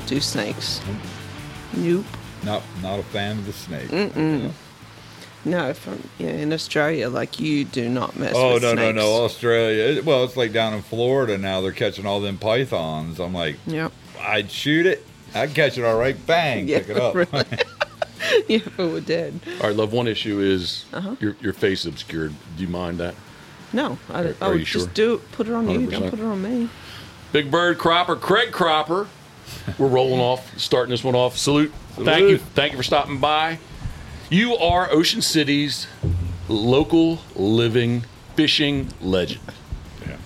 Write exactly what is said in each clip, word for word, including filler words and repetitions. don't do snakes. Nope. Not not a fan of the snake. Mm-mm. Yeah. No, from yeah, in Australia, like, you do not mess oh, with no, snakes. Oh, no, no, no. Australia. Well, it's like down in Florida now. They're catching all them pythons. I'm like, yep. I'd shoot it. I'd catch it all right. Bang. Yeah, pick it up. Really? Yeah, but we're dead. All right, love, one issue is uh-huh. your your face obscured. Do you mind that? No. I, are, I are would just sure? do it. Put it on one hundred percent. You. Don't put it on me. Big Bird Cropper, Craig Cropper. We're rolling off, starting this one off. Salute. Salute. Thank you. Thank you for stopping by. You are Ocean City's local living fishing legend. Yeah.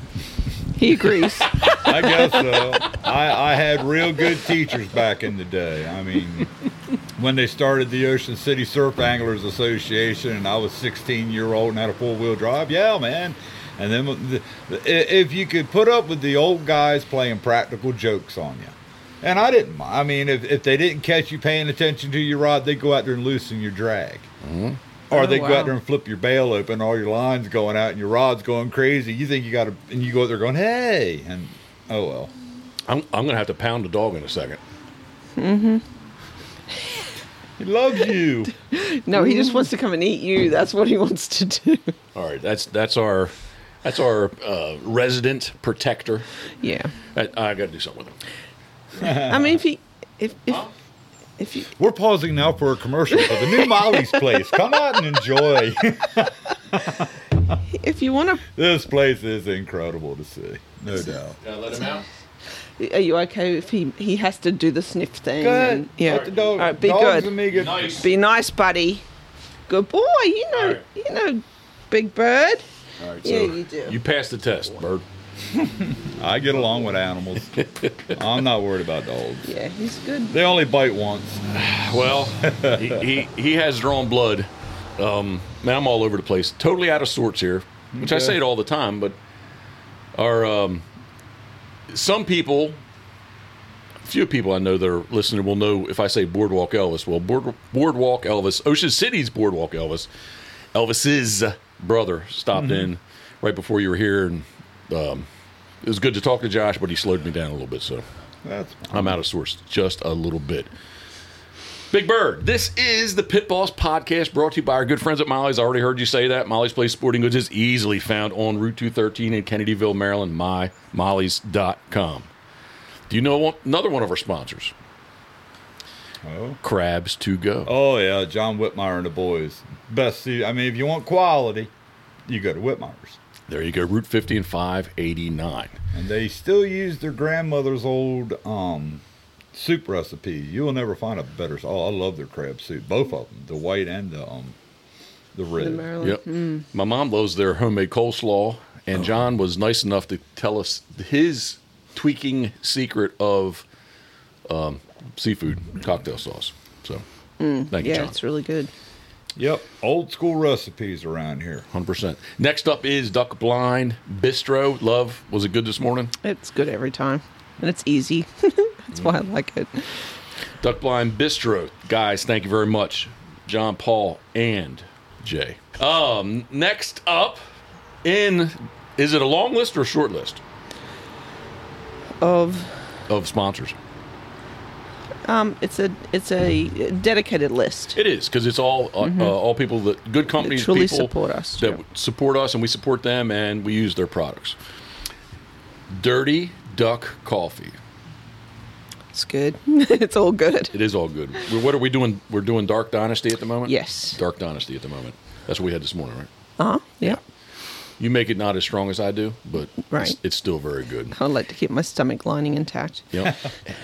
He agrees. I guess so. I, I had real good teachers back in the day. I mean, when they started the Ocean City Surf Anglers Association, and I was sixteen-year-old and had a four-wheel drive, yeah, man. And then if you could put up with the old guys playing practical jokes on you. And I didn't. I mean, if, if they didn't catch you paying attention to your rod, they'd go out there and loosen your drag. Mm-hmm. Or oh, they'd wow. go out there and flip your bail open, all your line's going out, and your rod's going crazy. You think you got to, and you go out there going, hey. And, oh, well. I'm, I'm going to have to pound the dog in a second. Mm-hmm. He loves you. No, he just wants to come and eat you. That's what he wants to do. All right, that's, that's our... That's our uh, resident protector. Yeah. I, I got to do something with him. I mean, if he, if if, huh? if you, we're pausing now for a commercial for the new Molly's Place. Come out and enjoy. If you want to, this place is incredible to see, no doubt. Yeah, let him out. Are you okay if he he has to do the sniff thing? Good. And, yeah. All right. Dog, All right, be good. Good. Nice. Be nice, buddy. Good boy. You know, right. you know, Big Bird. All right. Yeah, so you do. You passed the test, Bird. I get along with animals. I'm not worried about dogs. Yeah, he's good. They only bite once. Well, he, he he has drawn blood. Um, man, I'm all over the place. Totally out of sorts here, which okay. I say it all the time, but are um, some people, a few people I know that are listening will know if I say Boardwalk Elvis. Well, board, Boardwalk Elvis, Ocean City's Boardwalk Elvis, Elvis's brother stopped mm-hmm. in right before you were here, and Um, it was good to talk to Josh, but he slowed me down a little bit, so That's I'm out of sorts just a little bit. Big Bird, this is the Pit Boss Podcast brought to you by our good friends at Molly's. I already heard you say that. Molly's Place Sporting Goods is easily found on Route two thirteen in Kennedyville, Maryland, my mollys dot com. Do you know one, another one of our sponsors? Oh. Crabs to Go. Oh, yeah, John Whitmire and the boys. Best season. I mean, if you want quality, you go to Whitmire's. There you go, Route fifty and five eighty-nine. And they still use their grandmother's old um, soup recipe. You will never find a better. Oh, I love their crab soup, both of them, the white and the um, the red. The yep. Mm. My mom loves their homemade coleslaw, and oh. John was nice enough to tell us his tweaking secret of um, seafood cocktail sauce. So, mm. thank you, yeah, John. Yeah, it's really good. Yep, old school recipes around here. one hundred percent. Next up is Duck Blind Bistro. Love, was it good this morning? It's good every time, and it's easy. That's why I like it. Duck Blind Bistro. Guys, thank you very much, John, Paul, and Jay. Um, next up in, is it a long list or a short list? Of? Of sponsors. Um, it's a it's a dedicated list. It is, because it's all uh, mm-hmm. uh, all people that good companies that truly people support us, that yeah. support us, and we support them, and we use their products. Dirty Duck Coffee. It's good. It's all good. It is all good. We're, what are we doing? We're doing Dark Dynasty at the moment. Yes, Dark Dynasty at the moment. That's what we had this morning, right? Uh huh. Yeah. yeah. You make it not as strong as I do, but right. it's, it's still very good. I like to keep my stomach lining intact. Yep.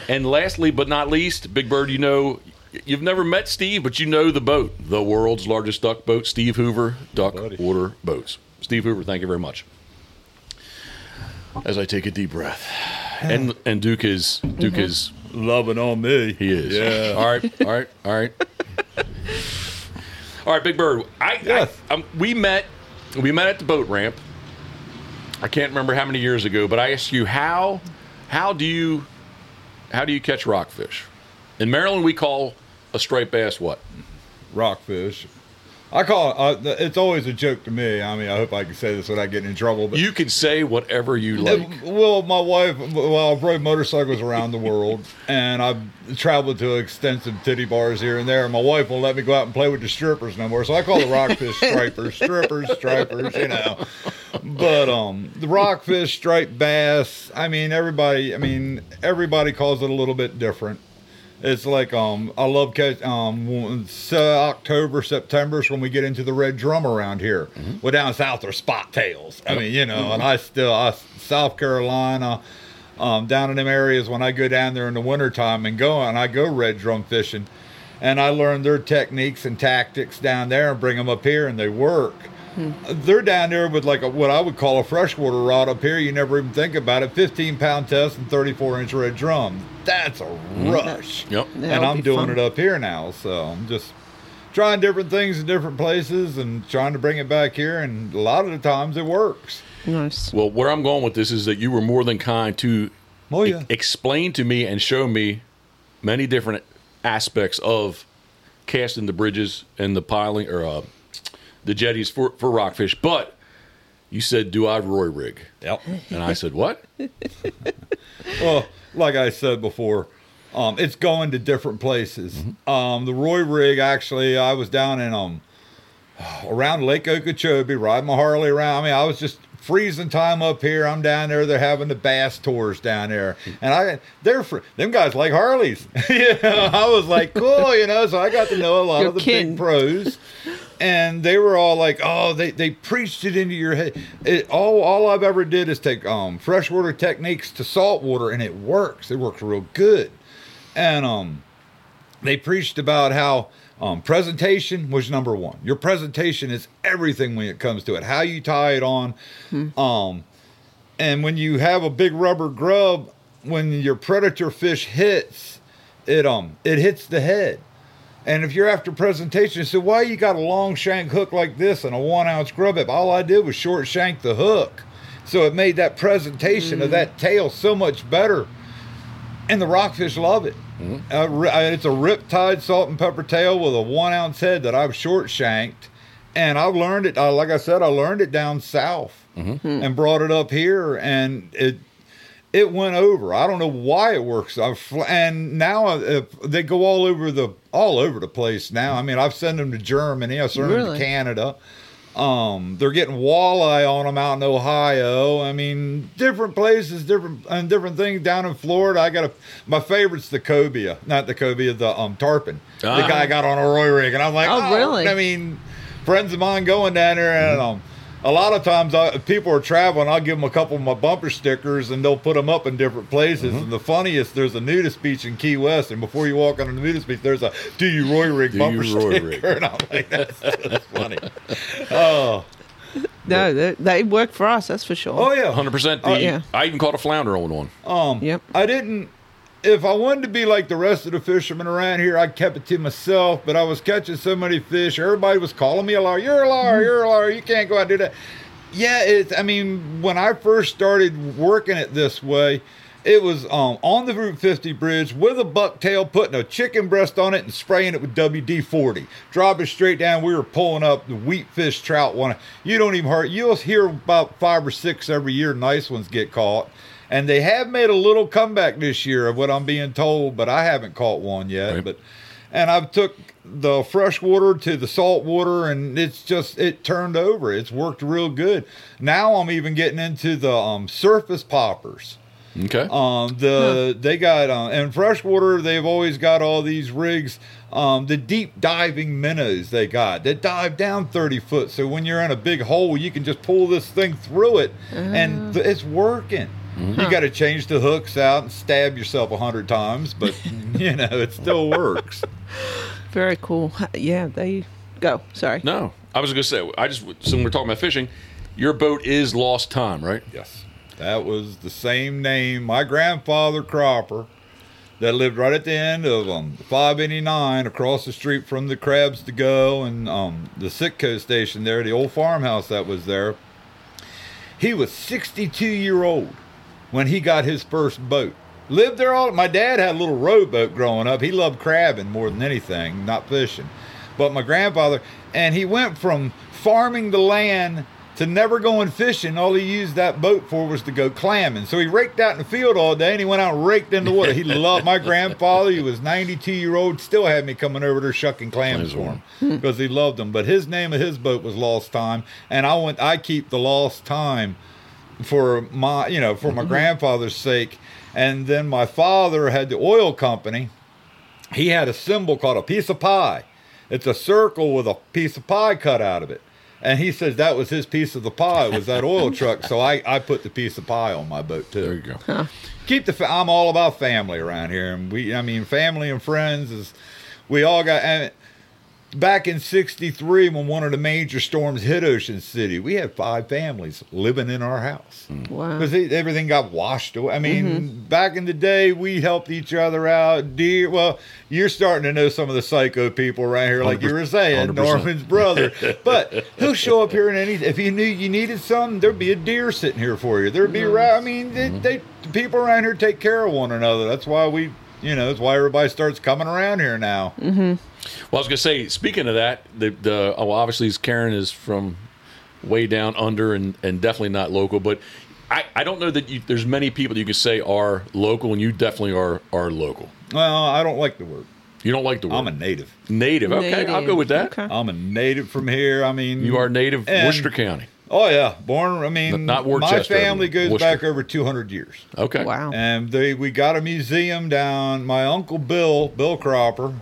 And lastly, but not least, Big Bird, you know, you've never met Steve, but you know the boat, the world's largest duck boat, Steve Hoover Duck Buddy. Water Boats. Steve Hoover, thank you very much. As I take a deep breath, and and Duke is Duke mm-hmm. is loving on me. He is. Yeah. All right. All right. All right. All right, Big Bird. I, yes. I um, we met. We met at the boat ramp. I can't remember how many years ago, but I asked you how how do you how do you catch rockfish? In Maryland, we call a striped bass what? Rockfish. I call it, uh, it's always a joke to me. I mean, I hope I can say this without getting in trouble. But you can say whatever you like. It, well, my wife, well, I've rode motorcycles around the world, and I've traveled to extensive titty bars here and there, and my wife won't let me go out and play with the strippers no more, so I call the rockfish stripers, strippers, stripers, you know. But um, the rockfish, striped bass, I mean, everybody, I mean, everybody calls it a little bit different. It's like, um, I love catch, um, October, September is when we get into the red drum around here. Mm-hmm. Well, down south are spot tails. I mean, you know, mm-hmm. and I still, I, South Carolina, um, down in them areas when I go down there in the wintertime and go, and I go red drum fishing, and I learn their techniques and tactics down there and bring them up here and they work. Mm-hmm. They're down there with like a, what I would call a freshwater rod up here. You never even think about it. fifteen pound test and thirty-four inch red drum. That's a rush. Yep. And That'll I'm doing fun. It up here now. So I'm just trying different things in different places and trying to bring it back here. And a lot of the times it works. Nice. Well, where I'm going with this is that you were more than kind to oh, yeah. e- explain to me and show me many different aspects of casting the bridges and the piling or uh, the jetties for, for rockfish. But you said, do I Roy rig? Yep. And I said, what? Well, like I said before, um, it's going to different places. Mm-hmm. Um, the Roy rig, actually, I was down in um around Lake Okeechobee, riding my Harley around. I mean, I was just freezing time up here. I'm down there. They're having the bass tours down there. And I, they're fr- them guys like Harleys. You know, I was like, cool, you know, so I got to know a lot You're of the kidding. Big pros. And they were all like, oh, they, they preached it into your head. It, all all I've ever did is take um, freshwater techniques to saltwater, and it works. It works real good. And um, they preached about how um, presentation was number one. Your presentation is everything when it comes to it, how you tie it on. Hmm. Um, and when you have a big rubber grub, when your predator fish hits, it um it hits the head. And if you're after presentation, so why you got a long shank hook like this and a one ounce grub up? All I did was short shank the hook. So it made that presentation mm. of that tail so much better. And the rockfish love it. Mm. Uh, it's a riptide salt and pepper tail with a one ounce head that I've short shanked. And I've learned it. Uh, like I said, I learned it down south mm-hmm. and brought it up here. And it, It went over. I don't know why it works. I've, and now uh, they go all over the all over the place now. I mean, I've sent them to Germany. I've sent really? them to Canada. Um, they're getting walleye on them out in Ohio. I mean, different places, different and different things down in Florida. I got a, my favorite's the cobia, not the cobia, the um tarpon. Uh-huh. The guy got on a Roy rig, and I'm like, oh, oh really? I mean, friends of mine going down there and um. A lot of times, I, if people are traveling, I'll give them a couple of my bumper stickers, and they'll put them up in different places. Mm-hmm. And the funniest, there's a nudist beach in Key West, and before you walk on the nudist beach, there's a "Do you Roy rig" bumper sticker, rig. And I'm like, that's, that's funny. Oh, no, they, they work for us, that's for sure. Oh yeah, hundred percent. Uh, yeah. I even caught a flounder on one. Um, yep. I didn't. If I wanted to be like the rest of the fishermen around here, I kept it to myself, but I was catching so many fish. Everybody was calling me a liar. You're a liar. You're a liar. You can't go out and do that. Yeah, it's, I mean, when I first started working it this way, it was um, on the Route fifty bridge with a bucktail, putting a chicken breast on it and spraying it with W D forty. Dropping straight down. We were pulling up the wheatfish trout one. You don't even hear. You'll hear about five or six every year nice ones get caught. And they have made a little comeback this year of what I'm being told, but I haven't caught one yet. Right. But and I've took the fresh water to the salt water, and it's just, it turned over. It's worked real good. Now I'm even getting into the um, surface poppers. Okay. Um, the yeah. They got, uh, in freshwater, they've always got all these rigs, um, the deep diving minnows they got that dive down thirty foot. So when you're in a big hole, you can just pull this thing through it, uh. and th- it's working. Mm-hmm. You got to change the hooks out and stab yourself a hundred times, but you know it still works. Very cool. Yeah, they go. Sorry. No, I was going to say. I just so when we're talking about fishing, your boat is Lost Time, right? Yes, that was the same name. My grandfather Cropper, that lived right at the end of um five eighty-nine, across the street from the Crabs to Go and um the Sitco station there, the old farmhouse that was there. He was sixty-two year old. When he got his first boat. Lived there all, my dad had a little rowboat growing up. He loved crabbing more than anything, not fishing. but my grandfather, and he went from farming the land to never going fishing. All he used that boat for was to go clamming. So he raked out in the field all day, and he went out and raked in the water. He loved my grandfather. He was ninety-two year old, still had me coming over there shucking clams for him because he loved them. But his name of his boat was Lost Time, and I went. I keep the Lost Time for my, you know, for my grandfather's sake. And then my father had the oil company. He had a symbol called a piece of pie. It's a circle with a piece of pie cut out of it. And he says that was his piece of the pie, was that oil truck. So I, I put the piece of pie on my boat, too. There you go. Huh. Keep the. Fa- I'm all about family around here. And we, I mean, family and friends, is we all got... And back in sixty-three, when one of the major storms hit Ocean City, we had five families living in our house. Wow. Because everything got washed away. I mean, mm-hmm. back in the day, we helped each other out. Dear, well, you're starting to know some of the psycho people right here, like you were saying, one hundred percent. Norman's brother. But who'll show up here in any... If you knew you needed something, there'd be a deer sitting here for you. There'd be... Mm-hmm. I mean, they, mm-hmm. they, the people around here take care of one another. That's why we... You know, that's why everybody starts coming around here now. Mm-hmm. Well, I was going to say, speaking of that, the, the oh, obviously Karen is from way down under and, and definitely not local. But I, I don't know that you, there's many people that you can say are local, and you definitely are, are local. Well, I don't like the word. You don't like the word. I'm a native. Native. Okay, native. I'll go with that. Okay. I'm a native from here. I mean, you are native and, Worcester County. Oh, yeah. Born, I mean, not, not my family goes Worcester. Back over two hundred years. Okay. Wow. And they we got a museum down. My Uncle Bill, Bill Cropper,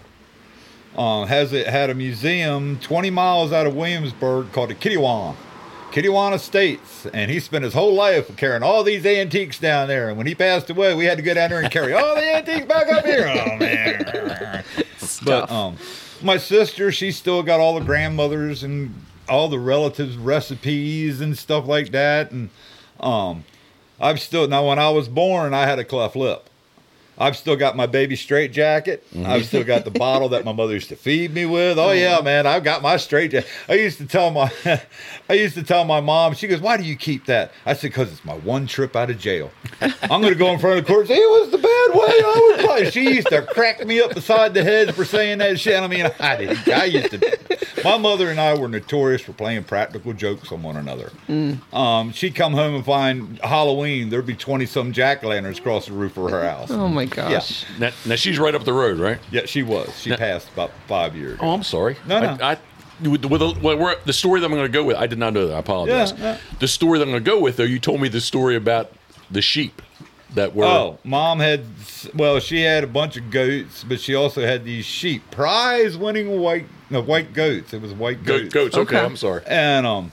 uh, has it had a museum twenty miles out of Williamsburg called the Kittiwan, Kittiwan Estates. And he spent his whole life carrying all these antiques down there. And when he passed away, we had to go down there and carry all the antiques back up here. Oh, man. But um, my sister, she's still got all the grandmothers and all the relatives' recipes and stuff like that. And um, I've still, now when I was born, I had a cleft lip. I've still got my baby straight jacket. Mm-hmm. I've still got the bottle that my mother used to feed me with. Oh yeah, man, I've got my straight jacket. I used to tell my, I used to tell my mom, she goes, "Why do you keep that?" I said, "Cause it's my one trip out of jail. I'm going to go in front of the court and say, it was the bad way I was playing." She used to crack me up beside the head for saying that shit. I mean, I didn't, I used to, my mother and I were notorious for playing practical jokes on one another. Mm. Um, she'd come home and find Halloween, there'd be twenty some jack-o'-lanterns across the roof of her house. Oh my gosh. Yeah. Now, now she's right up the road, right? Yeah, she was. She now, passed about five years ago. Oh, I'm sorry. No, no. I, I, with, with a, well, we're, the story that I'm going to go with, I did not know that. I apologize. Yeah, yeah. The story that I'm going to go with, though, you told me the story about the sheep that were... Oh, Mom had... Well, she had a bunch of goats, but she also had these sheep. Prize-winning white... No, white goats. It was white goats. Goats, okay. okay. I'm sorry. And um,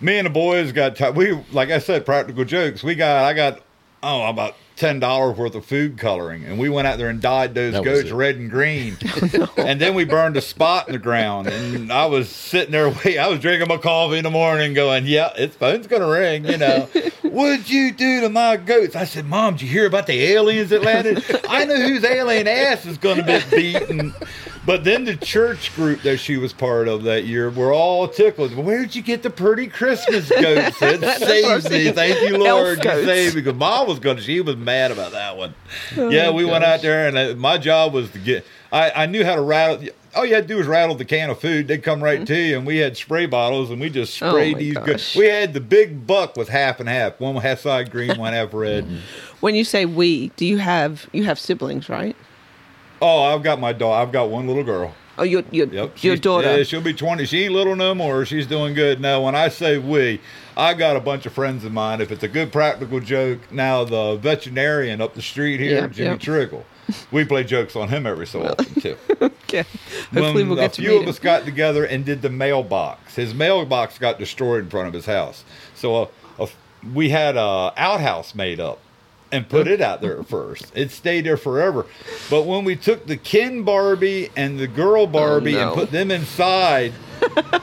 me and the boys got... T- we, like I said, practical jokes. We got... I got... Oh, about... ten dollars worth of food coloring, and we went out there and dyed those that goats red and green. No. And then we burned a spot in the ground, and I was sitting there waiting. I was drinking my coffee in the morning going, yeah, it's phone's gonna ring, you know. What'd you do to my goats? I said, Mom, did you hear about the aliens that landed? I know whose alien ass is gonna be beaten. But then the church group that she was part of that year were all tickled. Where'd you get the pretty Christmas goats? It saved me. Thank you, Lord. You saved me. Because Mom was going to, she was mad about that one. Oh yeah, we gosh. went out there, and I, my job was to get, I, I knew how to rattle. All you had to do was rattle the can of food. They'd come right mm-hmm. to you, and we had spray bottles, and we just sprayed oh these goats. We had the big buck with half and half. One half side green, one half red. Mm-hmm. When you say we, do you have, you have siblings, right? Oh, I've got my dog. I've got one little girl. Oh, your your, yep. your daughter. Yeah, she'll be twenty. She ain't little no more. She's doing good. Now, when I say we, I got a bunch of friends of mine. If it's a good practical joke, now the veterinarian up the street here, yep, Jimmy yep. Triggle, we play jokes on him every so well, often, too. Okay. Hopefully when we'll get to meet him. A few of us got together and did the mailbox. His mailbox got destroyed in front of his house. So uh, uh, we had an outhouse made up. And put it out there at first. It stayed there forever. But when we took the Ken Barbie and the girl Barbie oh, no. and put them inside,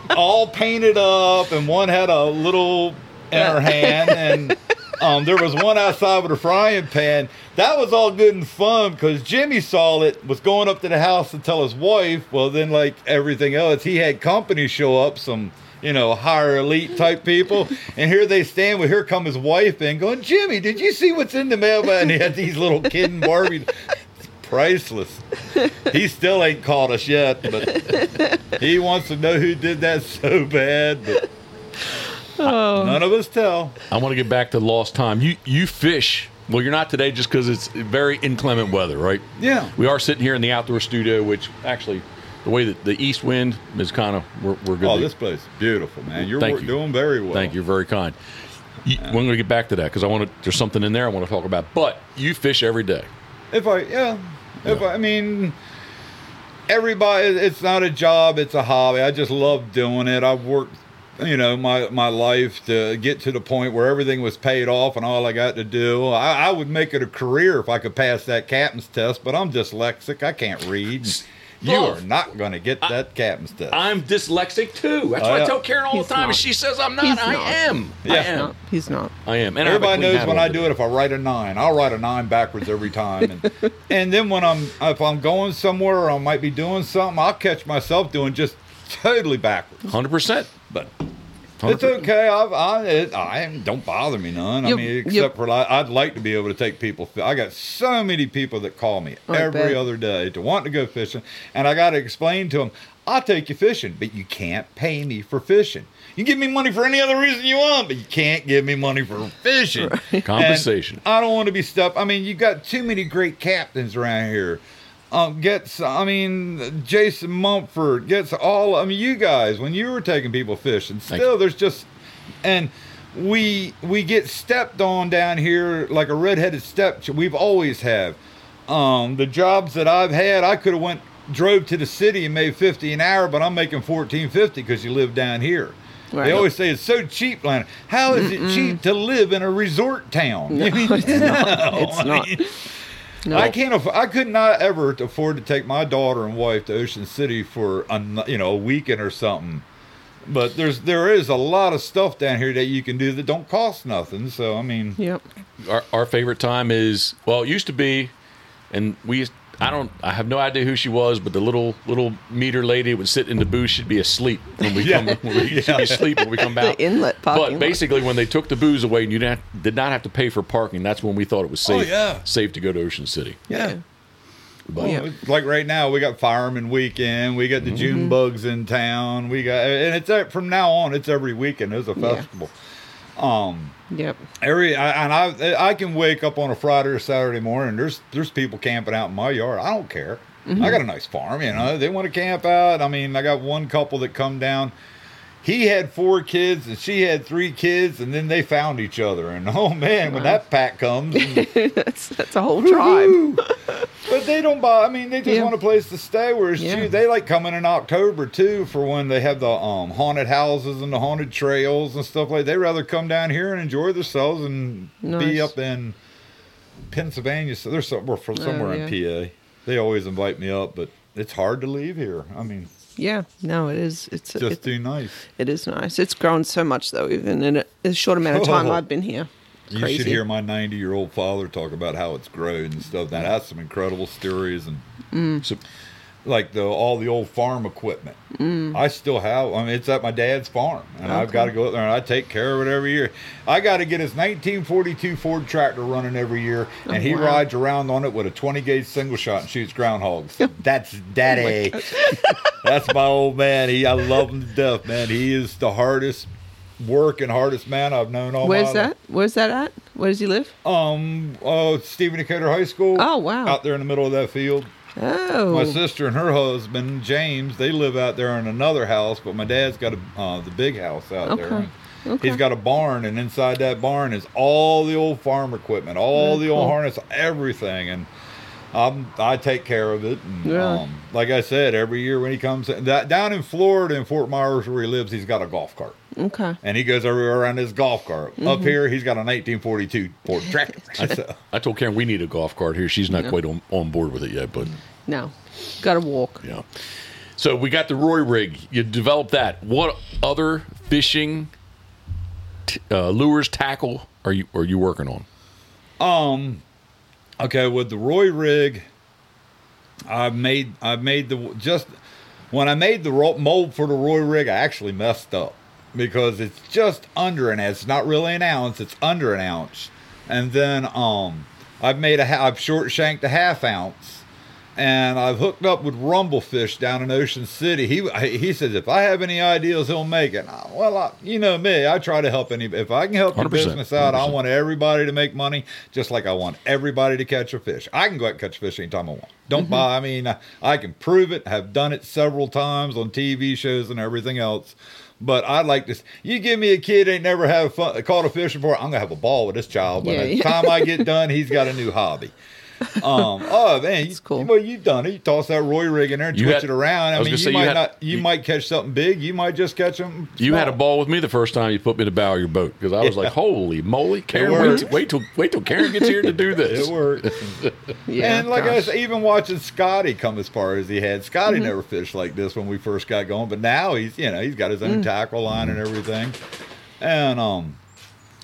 all painted up, and one had a little in her hand, and um, there was one outside with a frying pan. That was all good and fun because Jimmy saw it, was going up to the house to tell his wife. Well, then, like everything else, he had company show up, some... You know, higher elite type people. And here they stand with, here come his wife in going, Jimmy, did you see what's in the mailbox? And he had these little kid and Barbie. priceless. He still ain't caught us yet, but he wants to know who did that so bad. But oh. None of us tell. I want to get back to lost time. You you fish. Well, you're not today just because it's very inclement weather, right? Yeah. We are sitting here in the outdoor studio, which actually the way that the east wind is kind of, we're, we're good. Oh, this place is beautiful, man. You're Thank doing you. very well. Thank you. You're very kind. You, yeah. We're going to get back to that because I want to, there's something in there I want to talk about. But you fish every day. If I, yeah. If yeah. I, I mean, everybody, it's not a job, it's a hobby. I just love doing it. I've worked, you know, my, my life to get to the point where everything was paid off and all I got to do. I, I would make it a career if I could pass that captain's test, but I'm dyslexic. I can't read. You are not going to get I, that captain's test. I'm dyslexic, too. That's uh, what I tell Karen all the time. Not. And she says I'm not. He's I not. am. Yeah. I am. Not. He's not. I am. And everybody knows when I do it, if I write a nine, I'll write a nine backwards every time. And, and then when I'm, if I'm going somewhere or I might be doing something, I'll catch myself doing just totally backwards. one hundred percent. But it's okay. I've, I it, I don't bother me none. Yep, I mean, except yep. for like, I'd like to be able to take people. I got so many people that call me I every bet. other day to want to go fishing, and I got to explain to them, I'll take you fishing, but you can't pay me for fishing. You give me money for any other reason you want, but you can't give me money for fishing. Right. Compensation. And I don't want to be stuck. I mean, you've got too many great captains around here. Um, gets, I mean, Jason Mumford gets all, I mean, you guys, when you were taking people fishing, still there's just, and we we get stepped on down here like a redheaded stepchild. We've always have. Um, the jobs that I've had, I could have went, drove to the city and made fifty an hour, but I'm making fourteen fifty because you live down here. Right. They always say it's so cheap, Lana. How is Mm-mm. it cheap to live in a resort town? No, I mean, it's no, not. It's I not. Mean, No. I can't. Aff- I could not ever afford to take my daughter and wife to Ocean City for a, you know, a weekend or something. But there's there is a lot of stuff down here that you can do that don't cost nothing. So I mean, yep. Our, our favorite time is well, it used to be, and we. I don't. I have no idea who she was, but the little little meter lady would sit in the booth. She'd be asleep when we yeah. come. When we, yeah. She'd be asleep when we come back. The inlet pop. But inlet. Basically, when they took the booze away and you didn't have, did not have to pay for parking, that's when we thought it was safe. Oh, yeah. Safe to go to Ocean City. Yeah. But, well, yeah. Like right now, we got Fireman Weekend. We got the mm-hmm. June Bugs in town. We got, and it's from now on. It's every weekend. There's a festival. Yeah. Um, yep. Every I, and I, I can wake up on a Friday or Saturday morning. There's there's people camping out in my yard. I don't care. Mm-hmm. I got a nice farm, you know. They want to camp out. I mean, I got one couple that come down. He had four kids and she had three kids, and then they found each other. And oh man, wow. when that pack comes, that's that's a whole tribe. But they don't buy. I mean, they just yeah. want a place to stay. Whereas yeah. you, they like coming in October too for when they have the um, haunted houses and the haunted trails and stuff like that. They rather come down here and enjoy themselves and nice. be up in Pennsylvania. So there's somewhere from somewhere oh, yeah. in P A. They always invite me up, but it's hard to leave here. I mean. Yeah, no, it is. It's just it, too nice. It is nice. It's grown so much, though, even in a, a short amount of time oh, I've been here. You Crazy. should hear my ninety-year-old father talk about how it's grown and stuff. Now, that's some incredible stories and mm. some, like the all the old farm equipment. Mm. I still have. I mean, it's at my dad's farm, and okay. I've got to go up there and I take care of it every year. I got to get his nineteen forty-two Ford tractor running every year, oh, and he wow. rides around on it with a twenty-gauge single shot and shoots groundhogs. That's daddy. Oh That's my old man. He, I love him to death, man. He is the hardest working, hardest man I've known all Where's my life. Where's that? Where's that at? Where does he live? Um, uh, Stephen Decatur High School. Oh, wow. Out there in the middle of that field. Oh. My sister and her husband, James, they live out there in another house, but my dad's got a, uh, the big house out okay. there. Okay. He's got a barn, and inside that barn is all the old farm equipment, all Very the old cool. harness, everything, and I'm, I take care of it. And, yeah. um, like I said, every year when he comes in, that, down in Florida, in Fort Myers where he lives, he's got a golf cart. Okay. And he goes everywhere around his golf cart. Mm-hmm. Up here, he's got a nineteen forty-two Ford tractor. I, I told Karen we need a golf cart here. She's not no. quite on, on board with it yet, but no, got to walk. Yeah. So we got the Roy Rig. You developed that. What other fishing t- uh, lures, tackle are you are you working on? Um. Okay, with the Roy Rig, I've made I've made the just when I made the mold for the Roy Rig, I actually messed up because it's just under an ounce. It's not really an ounce; it's under an ounce. And then um, I've made a I've short shanked a half ounce, and I've hooked up with Rumblefish down in Ocean City. He he says, if I have any ideas, he'll make it. I, well, I, you know me, I try to help any. If I can help your business out, one hundred percent. I want everybody to make money, just like I want everybody to catch a fish. I can go out and catch a fish anytime I want. Don't mm-hmm. buy. I mean, I, I can prove it. Have done it several times on T V shows and everything else. But I like this. You give me a kid ain't never have fun, caught a fish before, I'm gonna have a ball with this child. By yeah, the yeah. time I get done, he's got a new hobby. Um, oh man, you, cool. Well, you've done it. You toss that Roy rig in there and you twitch had, it around. I, I mean, you might you had, not. You, you might catch something big. You might just catch them. You small. Had a ball with me the first time you put me in the bow of your boat because I was yeah. like, "Holy moly, Karen! Wait, t- wait till wait till Karen gets here to do this." It worked. yeah, and like gosh. I said, even watching Scotty come as far as he had, Scotty mm-hmm. never fished like this when we first got going. But now he's you know he's got his own mm. tackle line mm. and everything, and um.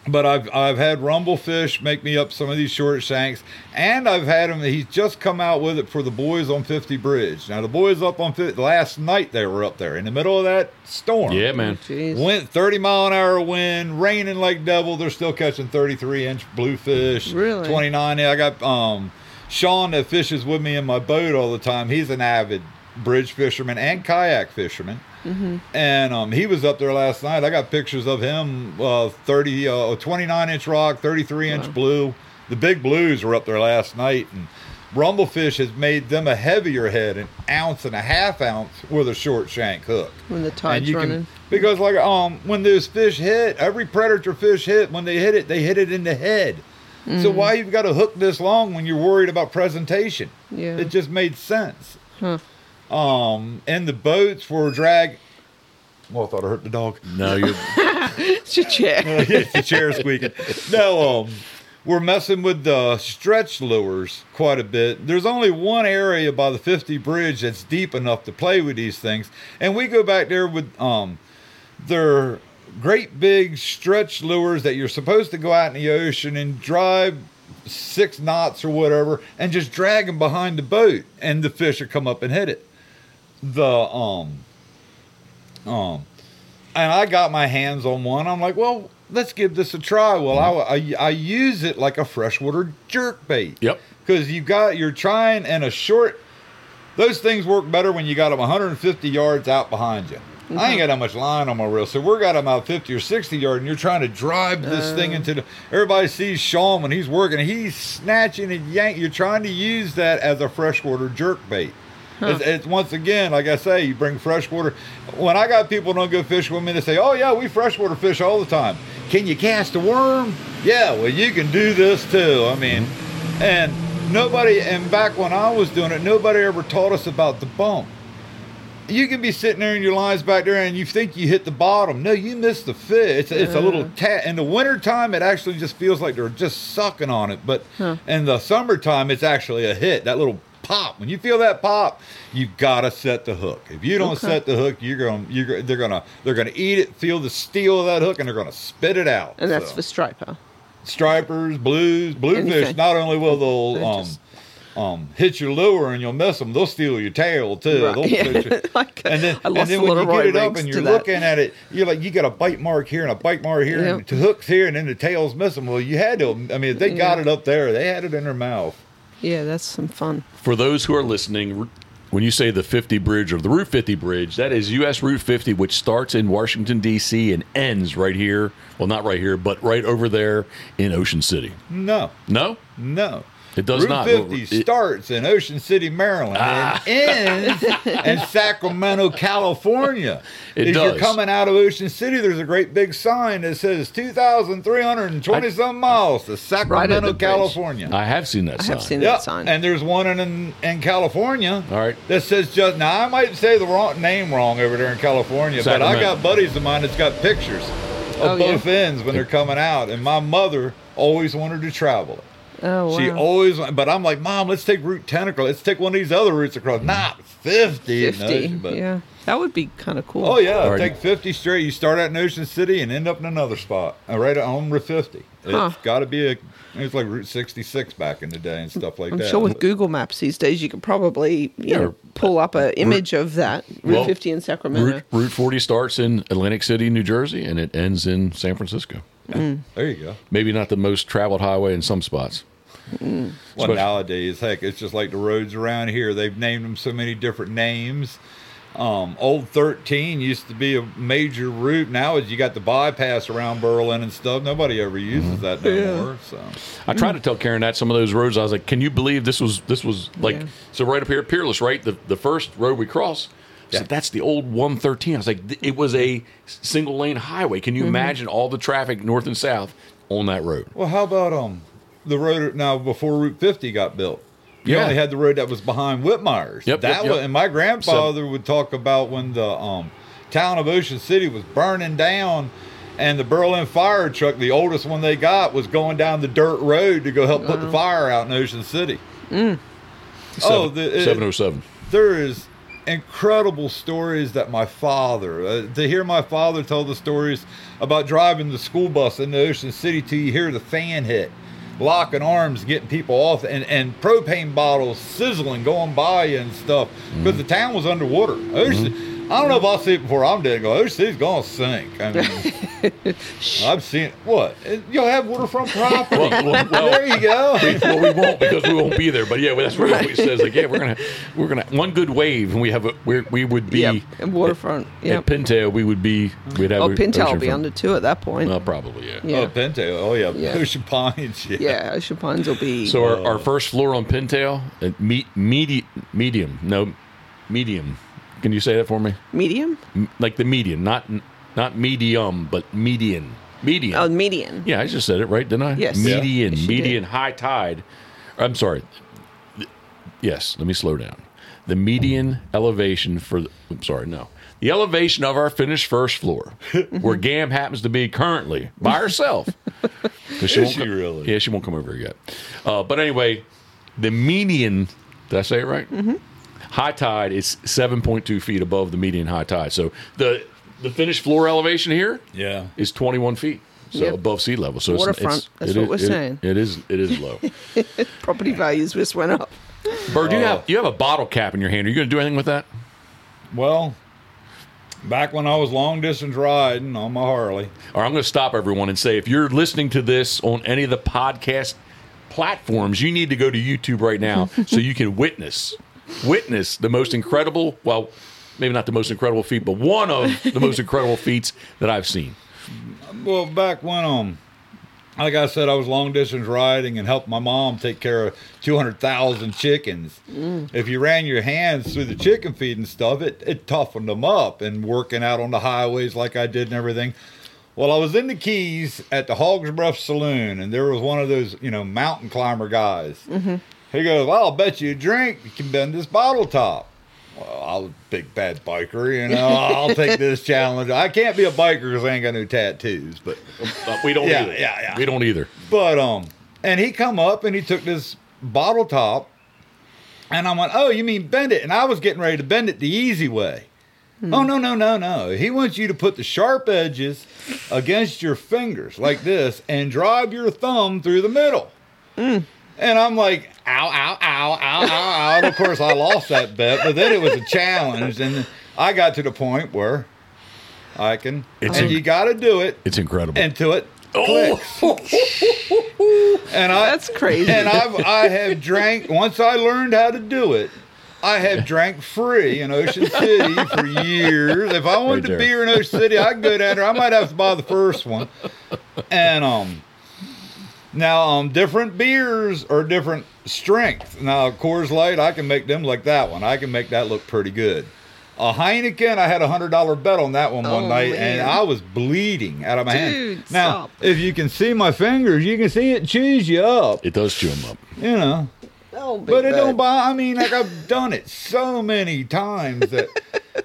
But I've I've had Rumblefish make me up some of these short shanks, and I've had him. He's just come out with it for the boys on fifty Bridge. Now the boys up on fifty last night. They were up there in the middle of that storm. Yeah, man. Jeez. Went thirty mile an hour wind, raining like devil. They're still catching thirty-three inch bluefish. Really? twenty-nine. I got um Sean that fishes with me in my boat all the time. He's an avid bridge fisherman and kayak fisherman. Mm-hmm. And um, he was up there last night. I got pictures of him, uh, thirty, uh, twenty-nine inch rock, thirty-three inch wow. blue. The big blues were up there last night, and Rumblefish has made them a heavier head, an ounce and a half ounce with a short shank hook. When the tide's running, can, because like um, when those fish hit, every predator fish hit when they hit it, they hit it in the head. Mm-hmm. So why you've got to hook this long when you're worried about presentation? Yeah, it just made sense. Huh. Um, and the boats were drag. Well, I thought I hurt the dog. No, you're. It's your chair. It's the chair squeaking. No, um, we're messing with the stretch lures quite a bit. There's only one area by the fifty Bridge that's deep enough to play with these things. And we go back there with, um, their great big stretch lures that you're supposed to go out in the ocean and drive six knots or whatever and just drag them behind the boat. And the fish will come up and hit it. The um um and I got my hands on one. I'm like, well, let's give this a try. Well, mm-hmm. I, I I use it like a freshwater jerk bait. Yep. Because you got you're trying and a short. Those things work better when you got them one hundred fifty yards out behind you. Mm-hmm. I ain't got that much line on my reel, so we're got them out fifty or sixty yard, and you're trying to drive this uh, thing into the. Everybody sees Sean when he's working. He's snatching and yanking. You're trying to use that as a freshwater jerk bait. Huh. It's, it's once again, like I say, you bring freshwater. When I got people don't go fish with me, they say, "Oh yeah, we freshwater fish all the time." Can you cast a worm? Yeah, well you can do this too. I mean, and nobody. And back when I was doing it, nobody ever taught us about the bump. You can be sitting there in your lines back there, and you think you hit the bottom. No, you missed the fish. It's, yeah. it's a little tat. In the wintertime, it actually just feels like they're just sucking on it. But huh. in the summertime, it's actually a hit. That little. Pop. When you feel that pop, you've got to set the hook. If you don't okay. set the hook, you're going you're they're going to they're going to eat it, feel the steel of that hook, and they're going to spit it out. And that's so. For striper. Stripers, blues, bluefish, not only will they'll um, just... um, hit your lure and you'll miss them, they'll steal your tail too. Right. They'll yeah. like, and then, I lost and then a when you get it up and you're looking that. At it, you're like, you got a bite mark here and a bite mark here yep. and the hook's here and then the tail's missing. Well, you had to. I mean, if they got yeah. it up there, they had it in their mouth. Yeah, that's some fun. For those who are listening, when you say the fifty Bridge or the Route fifty Bridge, that is U S Route fifty, which starts in Washington, D C and ends right here. Well, not right here, but right over there in Ocean City. No. No? No. It does Route not. Route fifty it, starts in Ocean City, Maryland, ah. and ends in Sacramento, California. It As does. You're coming out of Ocean City, there's a great big sign that says two thousand three hundred twenty-some miles to Sacramento, right California. Bridge. I have seen that I sign. I have seen yep. that sign. And there's one in in California All right. that says just, now I might say the wrong name wrong over there in California, Sacramento. But I got buddies of mine that's got pictures of oh, both yeah. ends when they're coming out, and my mother always wanted to travel it. Oh, wow. She always, but I'm like, Mom, let's take Route ten across. Let's take one of these other routes across. Not fifty. fifty, Ocean, but. Yeah. That would be kind of cool. Oh, yeah. Right. Take fifty straight. You start out in Ocean City and end up in another spot. Right on Route fifty. It's huh. got to be a, it's like Route sixty-six back in the day and stuff like I'm that. I'm sure with Google Maps these days, you could probably, you yeah. know, pull up an image Route, of that. Route well, fifty in Sacramento. Route, Route forty starts in Atlantic City, New Jersey, and it ends in San Francisco. Mm. There you go. Maybe not the most traveled highway in some spots. Mm. Well, Especially. nowadays, heck, it's just like the roads around here. They've named them so many different names. Um, Old thirteen used to be a major route. Now you got the bypass around Berlin and stuff. Nobody ever uses that no yeah. more. So I tried to tell Karen that some of those roads, I was like, "Can you believe this was this was like yeah. so right up here at Peerless, right? The the first road we cross." Yeah. So that's the old one thirteen. I was like, it was a single lane highway. Can you mm-hmm. imagine all the traffic north and south on that road? Well, how about um the road now before Route fifty got built? You yeah. only had the road that was behind Whitmire's. Yep, that yep, yep. was, and my grandfather so, would talk about when the um, town of Ocean City was burning down, and the Berlin fire truck, the oldest one they got, was going down the dirt road to go help put the fire out in Ocean City. Mm. Oh, the, it, seven oh seven. There is incredible stories that my father, uh, to hear my father tell the stories about driving the school bus into Ocean City till you hear the fan hit. Locking arms, getting people off, and, and propane bottles sizzling, going by and stuff, because mm-hmm. the town was underwater. Ocean, mm-hmm. I don't know if I'll see it before I'm dead and go, Ocean City's going to sink. I mean, I've seen it. What? You'll have waterfront property. Well, well, well, there you go. We, well, we won't, because we won't be there. But yeah, well, that's what right. he always says. Like, yeah, we're gonna, we're gonna one good wave, and we have a, we're, we would be yep. at waterfront. Yep. At Pintail, we would be. We'd have. Oh, Pintail will be under two at that point. Uh, probably, yeah. yeah. Oh, Pintail. Oh, yeah. yeah. Ocean Pines. Yeah. Yeah, Ocean Pines will be. So our, uh, our first floor on Pintail, me, medi, medium, no, medium. Can you say that for me? Medium? M- like the median, not not medium, but median. Median. Oh, median. Yeah, I just said it right, didn't I? Yes. Median, yeah, median, did. High tide. I'm sorry. Yes, let me slow down. The median elevation for, the, I'm sorry, no. The elevation of our finished first floor, where Gam happens to be currently by herself. She Is she come, really? Yeah, she won't come over yet. Uh, but anyway, the median, did I say it right? Mm-hmm. High tide is seven point two feet above the median high tide. So the the finished floor elevation here yeah. is twenty-one feet, so yep. above sea level. So waterfront, it's, it's, that's it what is, we're it, saying. It is it is low. Property values just went up. Bird, uh, you have you have a bottle cap in your hand. Are you going to do anything with that? Well, back when I was long-distance riding on my Harley. All right, I'm going to stop everyone and say, if you're listening to this on any of the podcast platforms, you need to go to YouTube right now so you can witness witness the most incredible, well, maybe not the most incredible feat, but one of the most incredible feats that I've seen. Well, back when, um, like I said, I was long-distance riding and helped my mom take care of two hundred thousand chickens. Mm. If you ran your hands through the chicken feed and stuff, it, it toughened them up, and working out on the highways like I did and everything. Well, I was in the Keys at the Hog's Breath Saloon, and there was one of those, you know, mountain climber guys. Mm-hmm. He goes, well, I'll bet you a drink you can bend this bottle top. Well, I'm a big bad biker, you know. I'll take this challenge. I can't be a biker because I ain't got no tattoos, but we don't yeah, either. Yeah, yeah. We don't either. But um, and he come up and he took this bottle top, and I went, oh, you mean bend it? And I was getting ready to bend it the easy way. Hmm. Oh no, no, no, no. He wants you to put the sharp edges against your fingers like this and drive your thumb through the middle. Mm. And I'm like, ow, ow, ow, ow, ow, ow. And of course, I lost that bet, but then it was a challenge. And I got to the point where I can, it's and inc- you got to do it. It's incredible. Until it clicks. Oh. and I, That's crazy. And I've, I have drank, once I learned how to do it, I have drank free in Ocean City for years. If I wanted right a beer in Ocean City, I could go down there. I might have to buy the first one. And, um, Now, um, different beers are different strength. Now, Coors Light, I can make them like that one. I can make that look pretty good. A Heineken, I had a one hundred dollars bet on that one oh, one night, man. And I was bleeding out of my Dude, hand. Now, stop. If you can see my fingers, you can see it chews you up. It does chew them up. You know. Don't but bad. It don't buy. I mean, like, I've done it so many times that...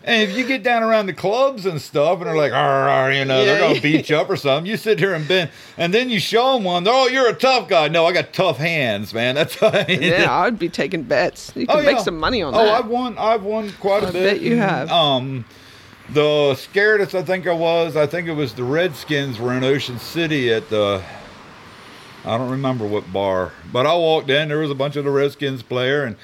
And if you get down around the clubs and stuff, and they're like, arr, arr, you know, yeah, they're going to yeah. beat you up or something. You sit here and bend, and then you show them one. Oh, you're a tough guy. No, I got tough hands, man. That's how I yeah, I'd be taking bets. You can oh, make yeah. some money on oh, that. Oh, I've won. I've won quite a I bit. I bet you have. Um, the scaredest I think I was, I think it was the Redskins were in Ocean City at the, I don't remember what bar, but I walked in. There was a bunch of the Redskins player, and.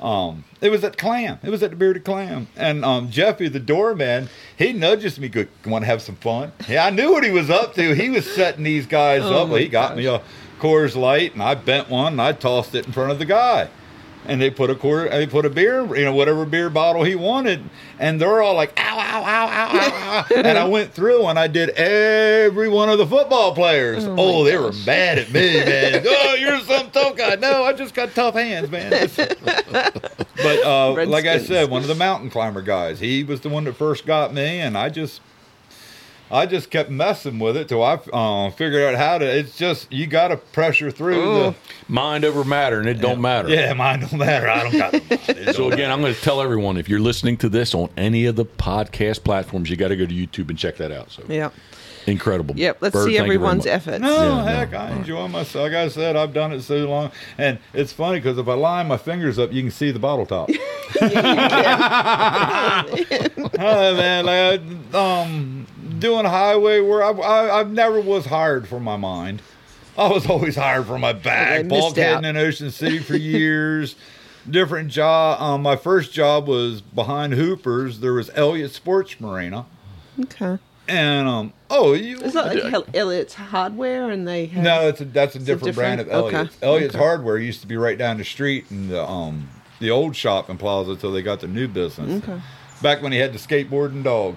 Um, it was at Clam. It was at the Bearded Clam. And um, Jeffy, the doorman, he nudges me. Good, want to have some fun? Yeah, I knew what he was up to. He was setting these guys oh up. He got gosh. me up. Coors Light, and I bent one, and I tossed it in front of the guy. And they put a quarter, they put a beer, you know, whatever beer bottle he wanted, and they're all like, ow, ow, ow, ow, ow, and I went through and I did every one of the football players. Oh, oh they gosh. were mad at me, man. Oh, you're some tough guy. No, I just got tough hands, man. But uh, like I said, one of the mountain climber guys, he was the one that first got me, and I just, I just kept messing with it till I uh, figured out how to. It's just you got to pressure through. Oh. The mind over matter, and it yeah. don't matter. Yeah, mind don't matter. I don't got it. So again, matter. I'm going to tell everyone, if you're listening to this on any of the podcast platforms, you got to go to YouTube and check that out. So yeah, incredible. Yep, let's Bird, see everyone's efforts. No, yeah, heck, no. I enjoy myself. Like I said, I've done it so long, and it's funny because if I line my fingers up, you can see the bottle top. yeah, oh, man, like, um. doing highway where I, I, I never was hired for my mind. I was always hired for my back. Yeah, bulkheading in Ocean City for years. Different job. Um, my first job was behind Hoopers. There was Elliott Sports Marina. Okay. And um, oh, you, is that like uh, Elliott's Hardware? And they have, no, it's a, that's a different, a different brand of Elliott's. Okay. Elliott's okay. Hardware used to be right down the street in the um the old shop in Plaza until they got the new business. Okay. Back when he had the skateboarding dog.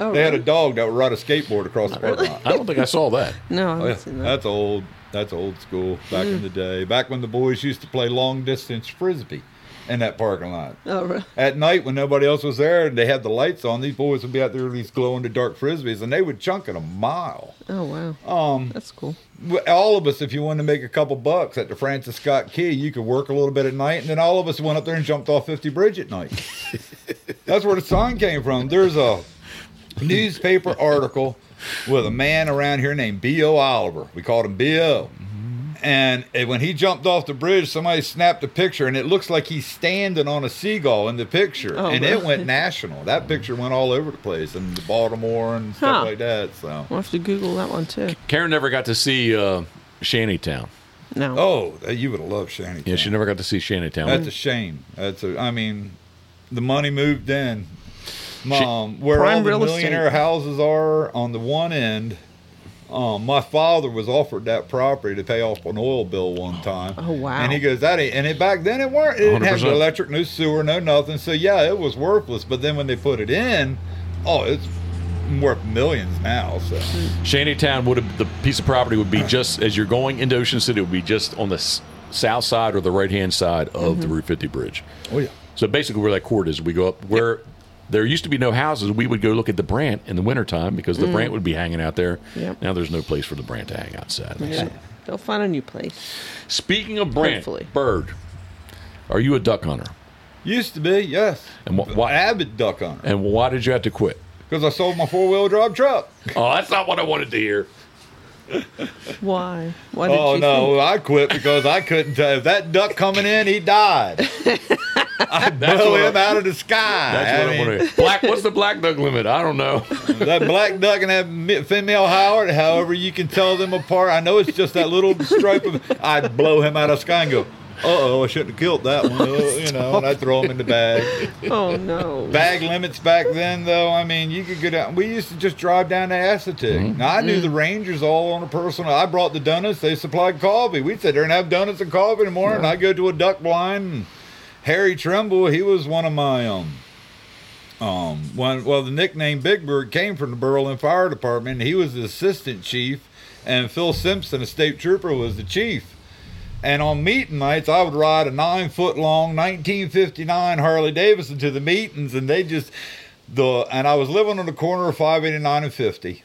Oh, they really? had a dog that would ride a skateboard across Not the parking really. lot. I don't think I saw that. No, I haven't oh, yeah. seen that. That's old. That's old school. Back mm. in the day, back when the boys used to play long distance frisbee in that parking lot. Oh, really? At night when nobody else was there and they had the lights on, these boys would be out there with these glow in the dark frisbees, and they would chunk it a mile. Oh wow. Um, that's cool. All of us, if you wanted to make a couple bucks at the Francis Scott Key, you could work a little bit at night, and then all of us went up there and jumped off fifty Bridge at night. That's where the sign came from. There's a newspaper article with a man around here named B O Oliver. We called him B O And when he jumped off the bridge, somebody snapped a picture, and it looks like he's standing on a seagull in the picture. Oh, and really? It went national. That picture went all over the place in Baltimore and stuff huh. like that. So we'll have to Google that one too. Karen never got to see uh, Shantytown. No. Oh, you would have loved Shantytown. Yeah, she never got to see Shantytown. That's a shame. That's a. I mean, the money moved in. Mom, she, where all the millionaire estate. houses are on the one end, um, my father was offered that property to pay off an oil bill one time. Oh, wow. And he goes, that ain't, and it, back then it weren't, it didn't one hundred percent have no electric, no sewer, no nothing. So yeah, it was worthless. But then when they put it in, oh, it's worth millions now. So Shantytown would have, the piece of property would be just, as you're going into Ocean City, it would be just on the south side or the right-hand side of mm-hmm. the Route fifty bridge. Oh, yeah. So basically where that court is, we go up where... Yep. There used to be no houses. We would go look at the Brant in the wintertime because the mm. Brant would be hanging out there. Yep. Now there's no place for the Brant to hang out sadly. Yeah. So. They'll find a new place. Speaking of Brant, Hopefully. Bird, are you a duck hunter? Used to be, yes. And wh- why? Avid duck hunter. And why did you have to quit? Because I sold my four-wheel drive truck. Oh, that's not what I wanted to hear. Why? Why did oh, you no, think? I quit because I couldn't tell. If that duck coming in, he died. I blow him I, out of the sky. That's I what mean. I want to hear. Black, what's the black duck limit? I don't know. That black duck and that female Howard, however you can tell them apart. I know it's just that little stripe of. I'd blow him out of the sky and go, uh-oh, I shouldn't have killed that one. Oh, you know, and I'd throw him in the bag. Oh, no. Bag limits back then, though. I mean, you could go down. We used to just drive down to Assateague. Mm-hmm. Now, I knew mm-hmm. the Rangers all on a personal. I brought the donuts. They supplied coffee. We'd sit there and have donuts and coffee in the morning. Yeah. I'd go to a duck blind and Harry Trimble, he was one of my, um, um, one, well, the nickname Big Bird came from the Berlin Fire Department. He was the assistant chief, and Phil Simpson, a state trooper, was the chief. And on meeting nights, I would ride a nine-foot-long nineteen fifty-nine Harley Davidson to the meetings, and they just, the and I was living on the corner of five eighty-nine and fifty.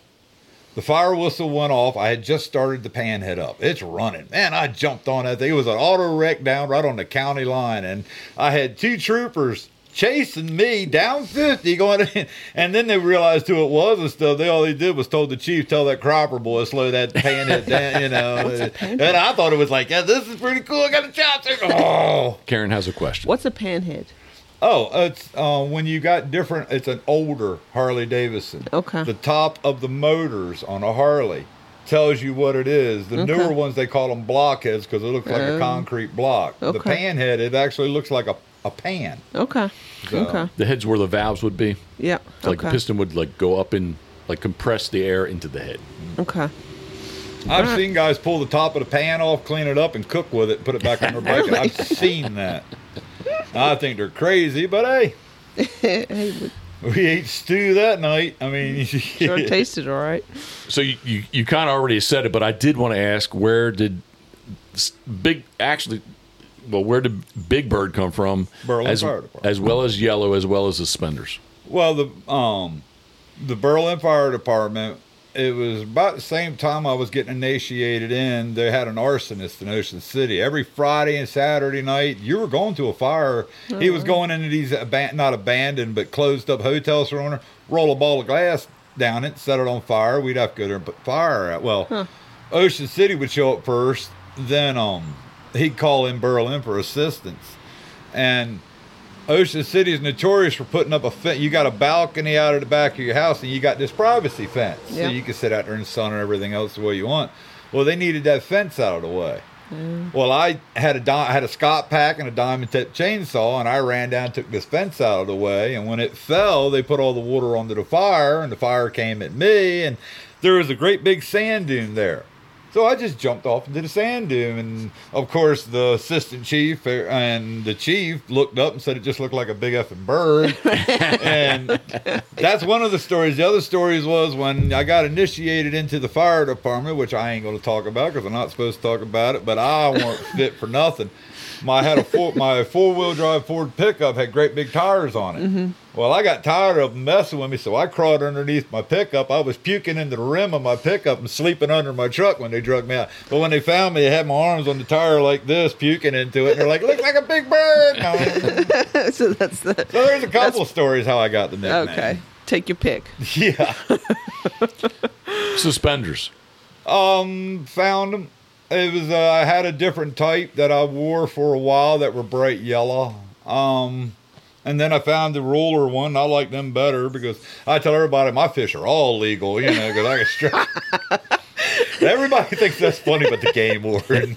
The fire whistle went off. I had just started the panhead up. It's running. Man, I jumped on that thing. It was an auto wreck down right on the county line. And I had two troopers chasing me down fifty going in. And then they realized who it was and stuff. They all they did was told the chief, tell that cropper boy to slow that panhead down, you know. What's a panhead? And I thought it was like, yeah, this is pretty cool. I got a chopstick. Oh. Karen has a question. What's a panhead? Oh, it's uh, when you got different, it's an older Harley Davidson. Okay. The top of the motors on a Harley tells you what it is. The okay. newer ones, they call them blockheads because it looks like um, a concrete block. Okay. The panhead, it actually looks like a, a pan. Okay. So, okay. The head's where the valves would be. Yeah. So like okay. the piston would like go up and like compress the air into the head. Okay. I've seen guys pull the top of the pan off, clean it up, and cook with it, put it back on their bucket. Really? I've seen that. I think they're crazy, but hey. We ate stew that night. I mean, sure tasted all right. So you, you, you kind of already said it, but I did want to ask, where did Big, actually, well, where did Big Bird come from? Berlin as, Fire Department. As well as Yellow, as well as the Spenders. Well, the um, the Berlin Fire Department, it was about the same time I was getting initiated in. They had an arsonist in Ocean City. Every Friday and Saturday night, you were going to a fire. Oh. He was going into these, aban- not abandoned, but closed-up hotels for owner, roll a ball of glass down it, set it on fire. We'd have to go there and put fire out. Well, huh. Ocean City would show up first. Then um, he'd call in Berlin for assistance. And Ocean City is notorious for putting up a fence. You got a balcony out of the back of your house, and you got this privacy fence. Yep. So you can sit out there in the sun and everything else the way you want. Well, they needed that fence out of the way. Mm. Well, I had a di- I had a Scott pack and a diamond tip chainsaw, and I ran down and took this fence out of the way. And when it fell, they put all the water onto the fire, and the fire came at me. And there was a great big sand dune there. So I just jumped off into the sand dune, and of course the assistant chief and the chief looked up and said it just looked like a big effing bird. And that's one of the stories. The other stories was when I got initiated into the fire department, which I ain't going to talk about because I'm not supposed to talk about it, but I weren't fit for nothing. My had a four, my four-wheel drive Ford pickup had great big tires on it. Mm-hmm. Well, I got tired of them messing with me, so I crawled underneath my pickup. I was puking into the rim of my pickup and sleeping under my truck when they drug me out. But when they found me, they had my arms on the tire like this, puking into it. And they're like, "Look like a big bird." No. so that's the. So there's a couple stories how I got the nickname. Okay, take your pick. Yeah. Suspenders. Um, found them. It was uh, I had a different type that I wore for a while that were bright yellow. Um, and then I found the roller one. I like them better because I tell everybody my fish are all legal, you know, because I can strike. Everybody thinks that's funny, but the game warden.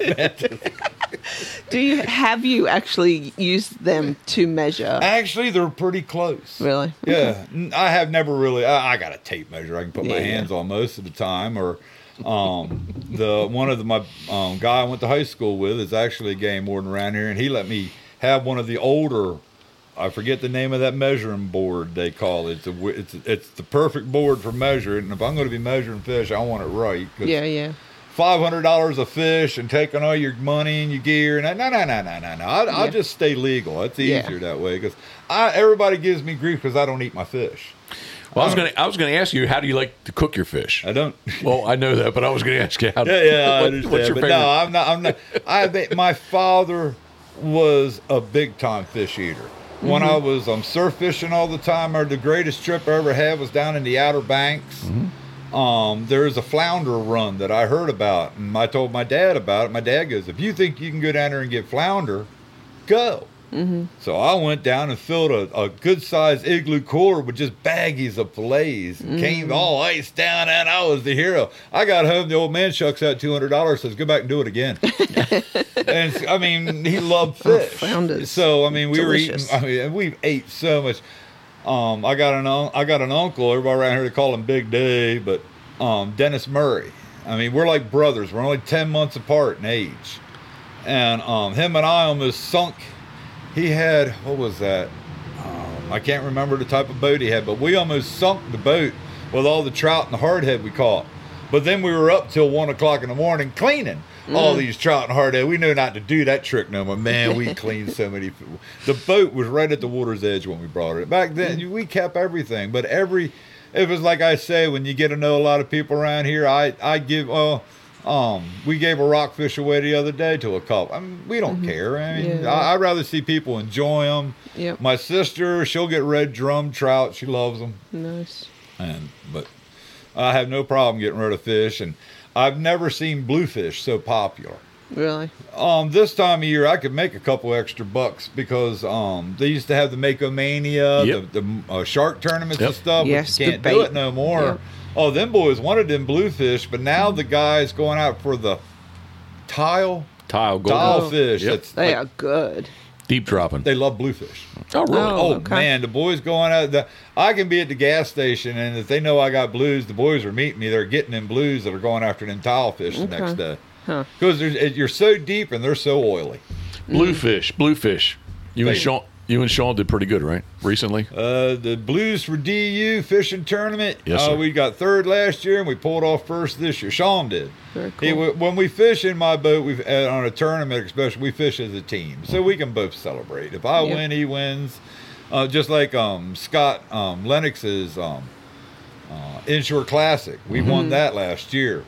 Do you have you actually used them to measure? Actually, they're pretty close. Really? Yeah. Okay. I have never really. I, I got a tape measure. I can put yeah. my hands on most of the time, or. um the one of the, my um guy I went to high school with is actually a game warden around here, and he let me have one of the older, I forget the name of that measuring board they call it. It's a, it's it's the perfect board for measuring, and if I'm going to be measuring fish, I want it right. Yeah, yeah. Five hundred dollars a fish and taking all your money and your gear and no no no no no no. I, yeah. I'll just stay legal. It's easier yeah. that way because I everybody gives me grief because I don't eat my fish. Well, I was gonna. I was gonna ask you, how do you like to cook your fish? I don't. Well, I know that, but I was gonna ask you how. To, yeah, yeah, I what, understand. What's your but favorite? No, I'm not. I'm not. I my father was a big time fish eater. Mm-hmm. When I was um, surf fishing all the time, or the greatest trip I ever had was down in the Outer Banks. Mm-hmm. Um, there is a flounder run that I heard about, and I told my dad about it. My dad goes, "If you think you can go down there and get flounder, go." Mm-hmm. So I went down and filled a, a good-sized igloo cooler with just baggies of fillets. Mm-hmm. Came all iced down, and I was the hero. I got home, the old man shucks out two hundred dollars, says, "Go back and do it again." And I mean, he loved fish. Oh, so I mean, we Delicious. were eating. I mean, we ate so much. Um, I got an I got an uncle. Everybody around here to call him Big Dave, but um, Dennis Murray. I mean, we're like brothers. We're only ten months apart in age, and um, him and I almost sunk. He had, what was that? Um, I can't remember the type of boat he had, but we almost sunk the boat with all the trout and the hardhead we caught. But then we were up till one o'clock in the morning cleaning mm. all these trout and hardhead. We knew not to do that trick no more. Man, we cleaned so many. The boat was right at the water's edge when we brought it. Back then, mm. we kept everything. But every, it was like I say, when you get to know a lot of people around here, I, I give, well, Um, we gave a rockfish away the other day to a couple. I mean, we don't mm-hmm. care. I mean, yeah. I, I'd rather see people enjoy them. Yep. My sister, she'll get red drum trout. She loves them. Nice. And but I have no problem getting rid of fish. And I've never seen bluefish so popular. Really? Um, this time of year, I could make a couple extra bucks because um, they used to have the Mako-mania, yep. the, the uh, shark tournaments yep. and stuff. Yes, you can't do it no more. Yep. Oh, them boys wanted them bluefish, but now the guy's going out for the tile. Tile, gold. Tile fish. Yep. They like, are good. Deep dropping. They love bluefish. Oh, really? Oh, okay. Man, the boys go on out. The, I can be at the gas station, and if they know I got blues, the boys are meeting me. They're getting them blues that are going after them tile fish okay. the next day. Because huh. you're so deep, and they're so oily. Bluefish, bluefish. You Baby. and Sean you and Sean did pretty good, right, recently? Uh, the Blues for D U fishing tournament. Yes, sir. Uh, we got third last year, and we pulled off first this year. Sean did. Very cool. He, when we fish in my boat, we uh, on a tournament especially, we fish as a team, so we can both celebrate. If I yep. win, he wins. Uh, just like um, Scott um, Lennox's um, uh, Inshore Classic. We mm-hmm. won that last year.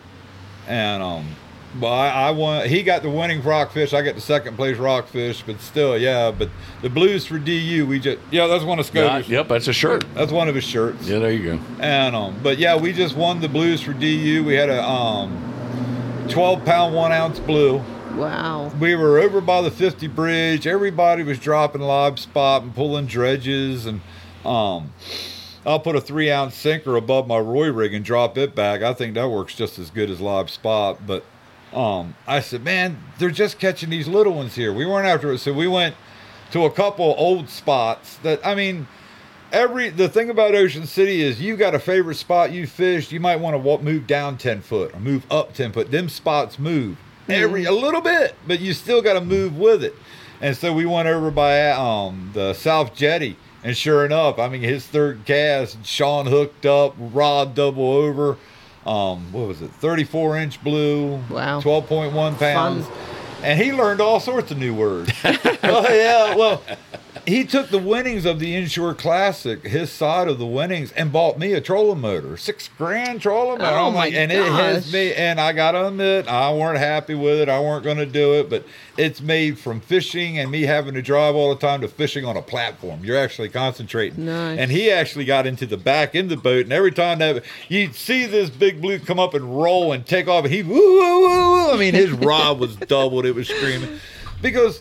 And... Um, Well, I, I won. He got the winning rockfish. I got the second place rockfish. But still, yeah. But the Blues for D U, we just yeah. That's one of Scott's. Yep, that's a shirt. That's one of his shirts. Yeah, there you go. And um, but yeah, we just won the Blues for D U. We had a um, twelve pound one ounce blue. Wow. We were over by the fifty bridge. Everybody was dropping lob spot and pulling dredges and um. I'll put a three ounce sinker above my Roy Rig and drop it back. I think that works just as good as lob spot, but. Um, I said, man, they're just catching these little ones here. We weren't after it. So we went to a couple old spots that, I mean, every, the thing about Ocean City is you got a favorite spot you fished. You might want to walk, move down ten foot or move up ten foot. Them spots move mm-hmm. every, a little bit, but you still got to move with it. And so we went over by, um, the South Jetty and sure enough, I mean, his third cast, Sean hooked up, rod double over. Um, what was it? thirty-four inch blue, wow. twelve point one pounds. Fun. And he learned all sorts of new words. Oh, yeah. Well, he took the winnings of the Inshore Classic, his side of the winnings, and bought me a trolling motor, six grand trolling motor. Oh, my like, and it has me, and I got to admit, I weren't happy with it. I weren't going to do it, but it's made from fishing and me having to drive all the time to fishing on a platform. You're actually concentrating. Nice. And he actually got into the back end of the boat, and every time that you'd see this big blue come up and roll and take off, and he, woo, woo, woo, woo. I mean, his rod was doubled. It was screaming. Because...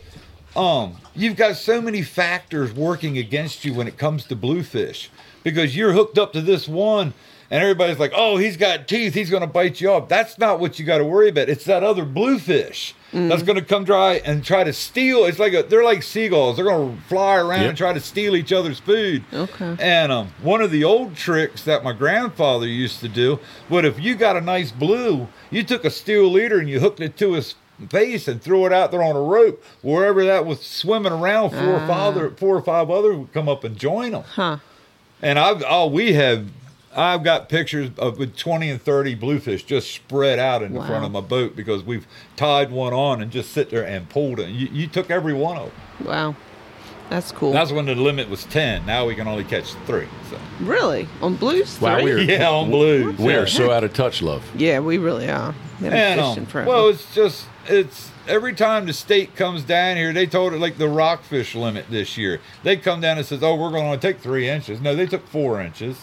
Um, you've got so many factors working against you when it comes to bluefish because you're hooked up to this one and everybody's like, oh, he's got teeth. He's going to bite you off. That's not what you got to worry about. It's that other bluefish mm. that's going to come dry and try to steal. It's like a, they're like seagulls. They're going to fly around yep. and try to steal each other's food. Okay. And um, one of the old tricks that my grandfather used to do, but if you got a nice blue, you took a steel leader and you hooked it to his face and threw it out there on a rope wherever that was swimming around. Four ah. or five, four or five others would come up and join them. Huh. And I've oh, we have, I've got pictures of with twenty and thirty bluefish just spread out in wow. the front of my boat because we've tied one on and just sit there and pulled it. You, you took every one of them. Wow, that's cool. That's when the limit was ten. Now we can only catch three. So. Really, on blues? Wow, we're, yeah, on blues. We are so out of touch, love. Yeah, we really are. And, um, well, it's just. It's every time the state comes down here, they told it like the rockfish limit this year. They come down and says, oh, we're going to take three inches. No, they took four inches.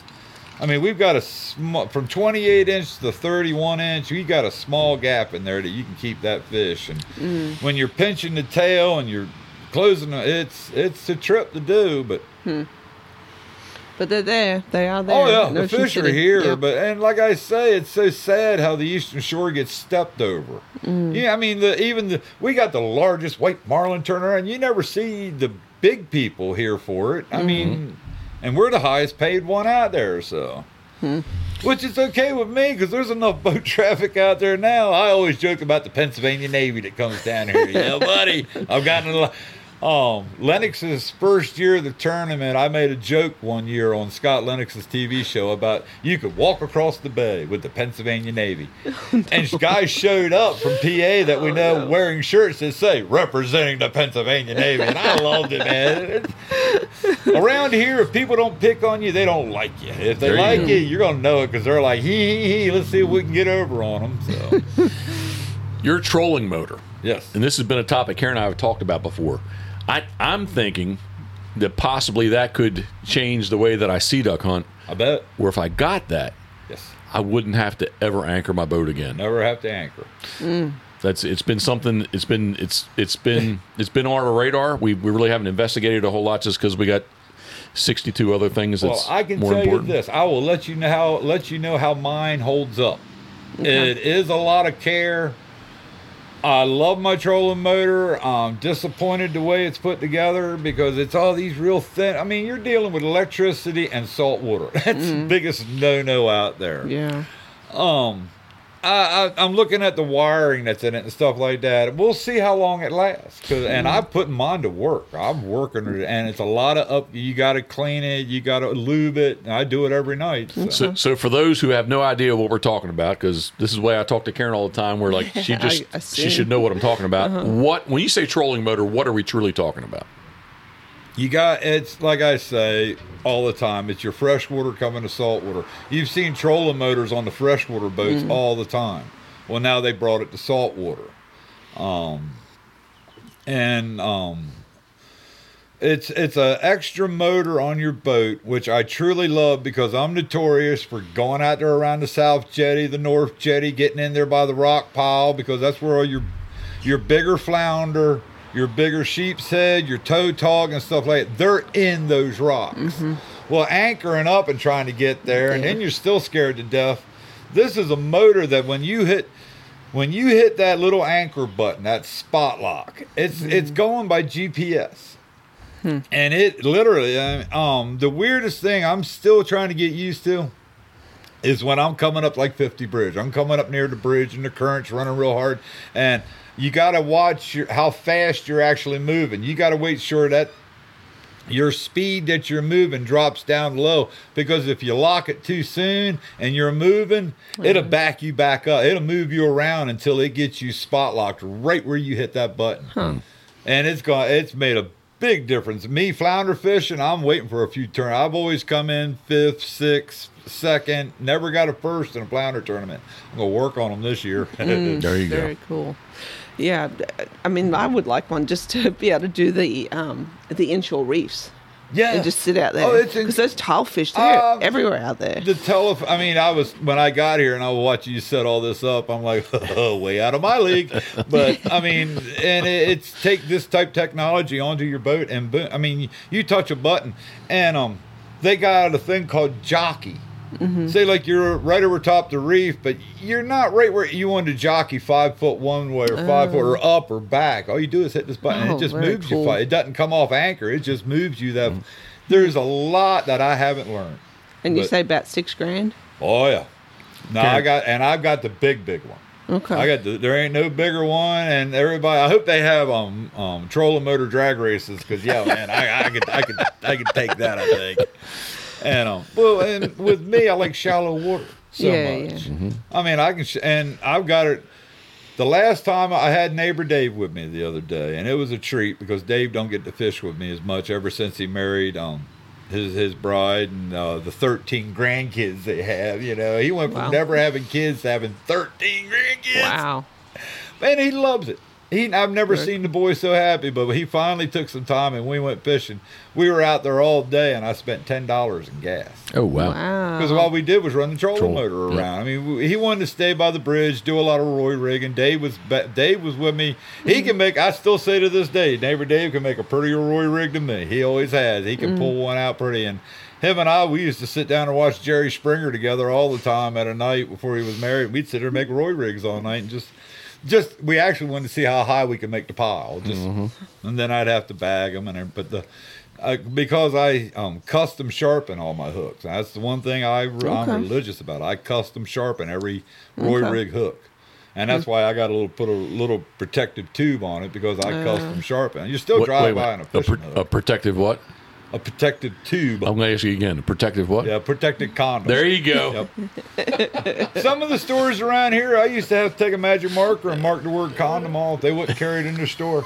I mean, we've got a small, from twenty-eight inch to thirty-one inch, you got a small gap in there that you can keep that fish. And mm. when you're pinching the tail and you're closing the, it's, it's a trip to do, but. Hmm. But they're there. They are there. Oh, yeah. The fish are here. Yep. But and like I say, it's so sad how the Eastern Shore gets stepped over. Mm. Yeah, I mean, the, even the we got the largest white marlin turnaround. You never see the big people here for it. I mm-hmm. mean, and we're the highest paid one out there, so. Hmm. Which is okay with me because there's enough boat traffic out there now. I always joke about the Pennsylvania Navy that comes down here. Yeah, buddy, I've gotten a lot. Um, Lennox's first year of the tournament, I made a joke one year on Scott Lennox's T V show about you could walk across the bay with the Pennsylvania Navy. Oh, no. And guys showed up from P A that we oh, know no. wearing shirts that say, representing the Pennsylvania Navy. And I loved it, man. It's, around here, if people don't pick on you, they don't like you. If they there like you, you you're going to know it because they're like, hee, hee, hee, let's see if we can get over on them. So. Your trolling motor. Yes. And this has been a topic Karen and I have talked about before. I, I'm thinking that possibly that could change the way that I sea duck hunt. I bet. Where if I got that, yes, I wouldn't have to ever anchor my boat again. Never have to anchor. Mm. That's it's been something. It's been it's it's been it's been on our radar. We we really haven't investigated a whole lot just because we got sixty-two other things. That's well, I can more tell important. You this. I will let you know how let you know how mine holds up. Okay. It is a lot of care. I love my trolling motor. I'm disappointed the way it's put together because it's all these real thin. I mean, you're dealing with electricity and salt water. That's mm-hmm. the biggest no-no out there. Yeah. Um, I, I, I'm looking at the wiring that's in it and stuff like that. We'll see how long it lasts. Cause, and I'm putting mine to work. I'm working, and it's a lot of up. You got to clean it. You got to lube it. And I do it every night. So. So, so for those who have no idea what we're talking about, because this is the way I talk to Karen all the time. We're like, yeah, she just she should know what I'm talking about. Uh-huh. What when you say trolling motor, what are we truly talking about? You got, it's like I say all the time, it's your freshwater coming to saltwater. You've seen trolling motors on the freshwater boats mm-hmm. all the time. Well, now they brought it to saltwater. Um, and um, it's it's an extra motor on your boat, which I truly love because I'm notorious for going out there around the South Jetty, the North Jetty, getting in there by the rock pile because that's where all your your bigger flounder, your bigger sheep's head, your tow tog and stuff like that, they're in those rocks. Mm-hmm. Well, anchoring up and trying to get there, yeah. and then you're still scared to death. This is a motor that when you hit when you hit that little anchor button, that spot lock, it's mm-hmm. it's going by G P S. Hmm. And it literally, um, the weirdest thing I'm still trying to get used to is when I'm coming up like fifty bridge. I'm coming up near the bridge and the current's running real hard, and you got to watch your, how fast you're actually moving. You got to wait sure that your speed that you're moving drops down low, because if you lock it too soon and you're moving, mm-hmm. it'll back you back up. It'll move you around until it gets you spot locked right where you hit that button. Huh. And it's gone, it's made a big difference. Me flounder fishing, I'm waiting for a few turns. I've always come in fifth, sixth, second, never got a first in a flounder tournament. I'm going to work on them this year. Mm, there you very go. Very cool. Yeah, I mean, I would like one just to be able to do the um, the inshore reefs. Yeah, and just sit out there. Oh, it's because those tile fish, they're uh, everywhere out there. The telephone. I mean, I was when I got here and I was watching you set all this up. I'm like, oh, way out of my league. But I mean, and it, it's take this type of technology onto your boat and boom. I mean, you, you touch a button and um, they got a thing called jockey. Mm-hmm. Say like you're right over top the reef, but you're not right where you want to jockey five foot one way or five oh. foot or up or back. All you do is hit this button, oh, and it just moves cool. you. It doesn't come off anchor. It just moves you. That mm-hmm. there's a lot that I haven't learned. And but, you say about six grand? Oh yeah. No, okay. I got and I've got the big big one. Okay. I got the, there ain't no bigger one, and everybody. I hope they have um um trolling motor drag races because yeah man, I, I could I could I could take that I think. And um, well, and with me, I like shallow water so yeah, much. Yeah. Mm-hmm. I mean, I can, sh- and I've got it. The last time I had neighbor Dave with me the other day, and it was a treat because Dave don't get to fish with me as much ever since he married um his his bride and uh, the thirteen grandkids they have. You know, he went from wow. never having kids to having thirteen grandkids. Wow, man, he loves it. He, I've never seen the boy so happy, but he finally took some time and we went fishing. We were out there all day, and I spent ten dollars in gas. Oh, wow. Because wow. all we did was run the trolling Troll. motor around. Yeah. I mean, we, he wanted to stay by the bridge, do a lot of Roy Rig, and Dave was, Dave was with me. He mm. can make, I still say to this day, neighbor Dave can make a prettier Roy Rig than me. He always has. He can mm. pull one out pretty. And him and I, we used to sit down and watch Jerry Springer together all the time at a night before he was married. We'd sit there and make Roy Rigs all night and just... Just we actually wanted to see how high we could make the pile, just mm-hmm. and then I'd have to bag them and everything. But the uh, because I um, custom sharpen all my hooks, that's the one thing I, okay. I'm religious about. I custom sharpen every Roy okay. Rig hook, and that's mm-hmm. why I got a little put a little protective tube on it because I uh, custom sharpen. You still drive by on a fishing a, pr- hook. A protective what? A protective tube. I'm going to ask you again. A protective what? Yeah, protected condom. There you go. Yep. Some of the stores around here, I used to have to take a magic marker and mark the word condom off. They wouldn't carry it in their store.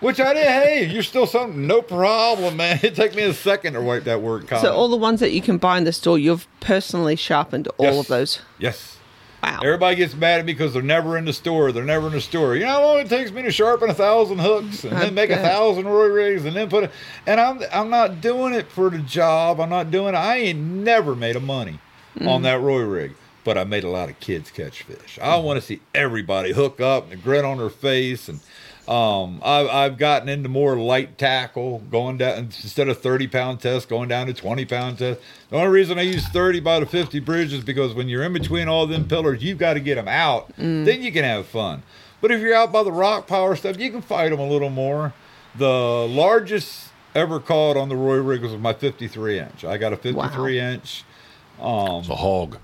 Which I did. Hey, you're still something. No problem, man. It took me a second to wipe that word condom. So all the ones that you can buy in the store, you've personally sharpened all yes. of those? Yes. Wow. Everybody gets mad at me because they're never in the store. They're never in the store. You know how long it takes me to sharpen a thousand hooks and I then make bet. a thousand Roy Rigs and then put it. And I'm I'm not doing it for the job. I'm not doing it. I ain't never made a money mm. on that Roy Rig, but I made a lot of kids catch fish. I mm. want to see everybody hook up and grin on their face. And um, I've I've gotten into more light tackle going down instead of thirty pound test going down to twenty pound test. The only reason I use thirty by the fifty bridge is because when you're in between all them pillars, you've got to get them out. Mm. Then you can have fun. But if you're out by the rock power stuff, you can fight them a little more. The largest ever caught on the Roy Rig was my fifty-three inch. I got a fifty-three inch. Um, it's a hog.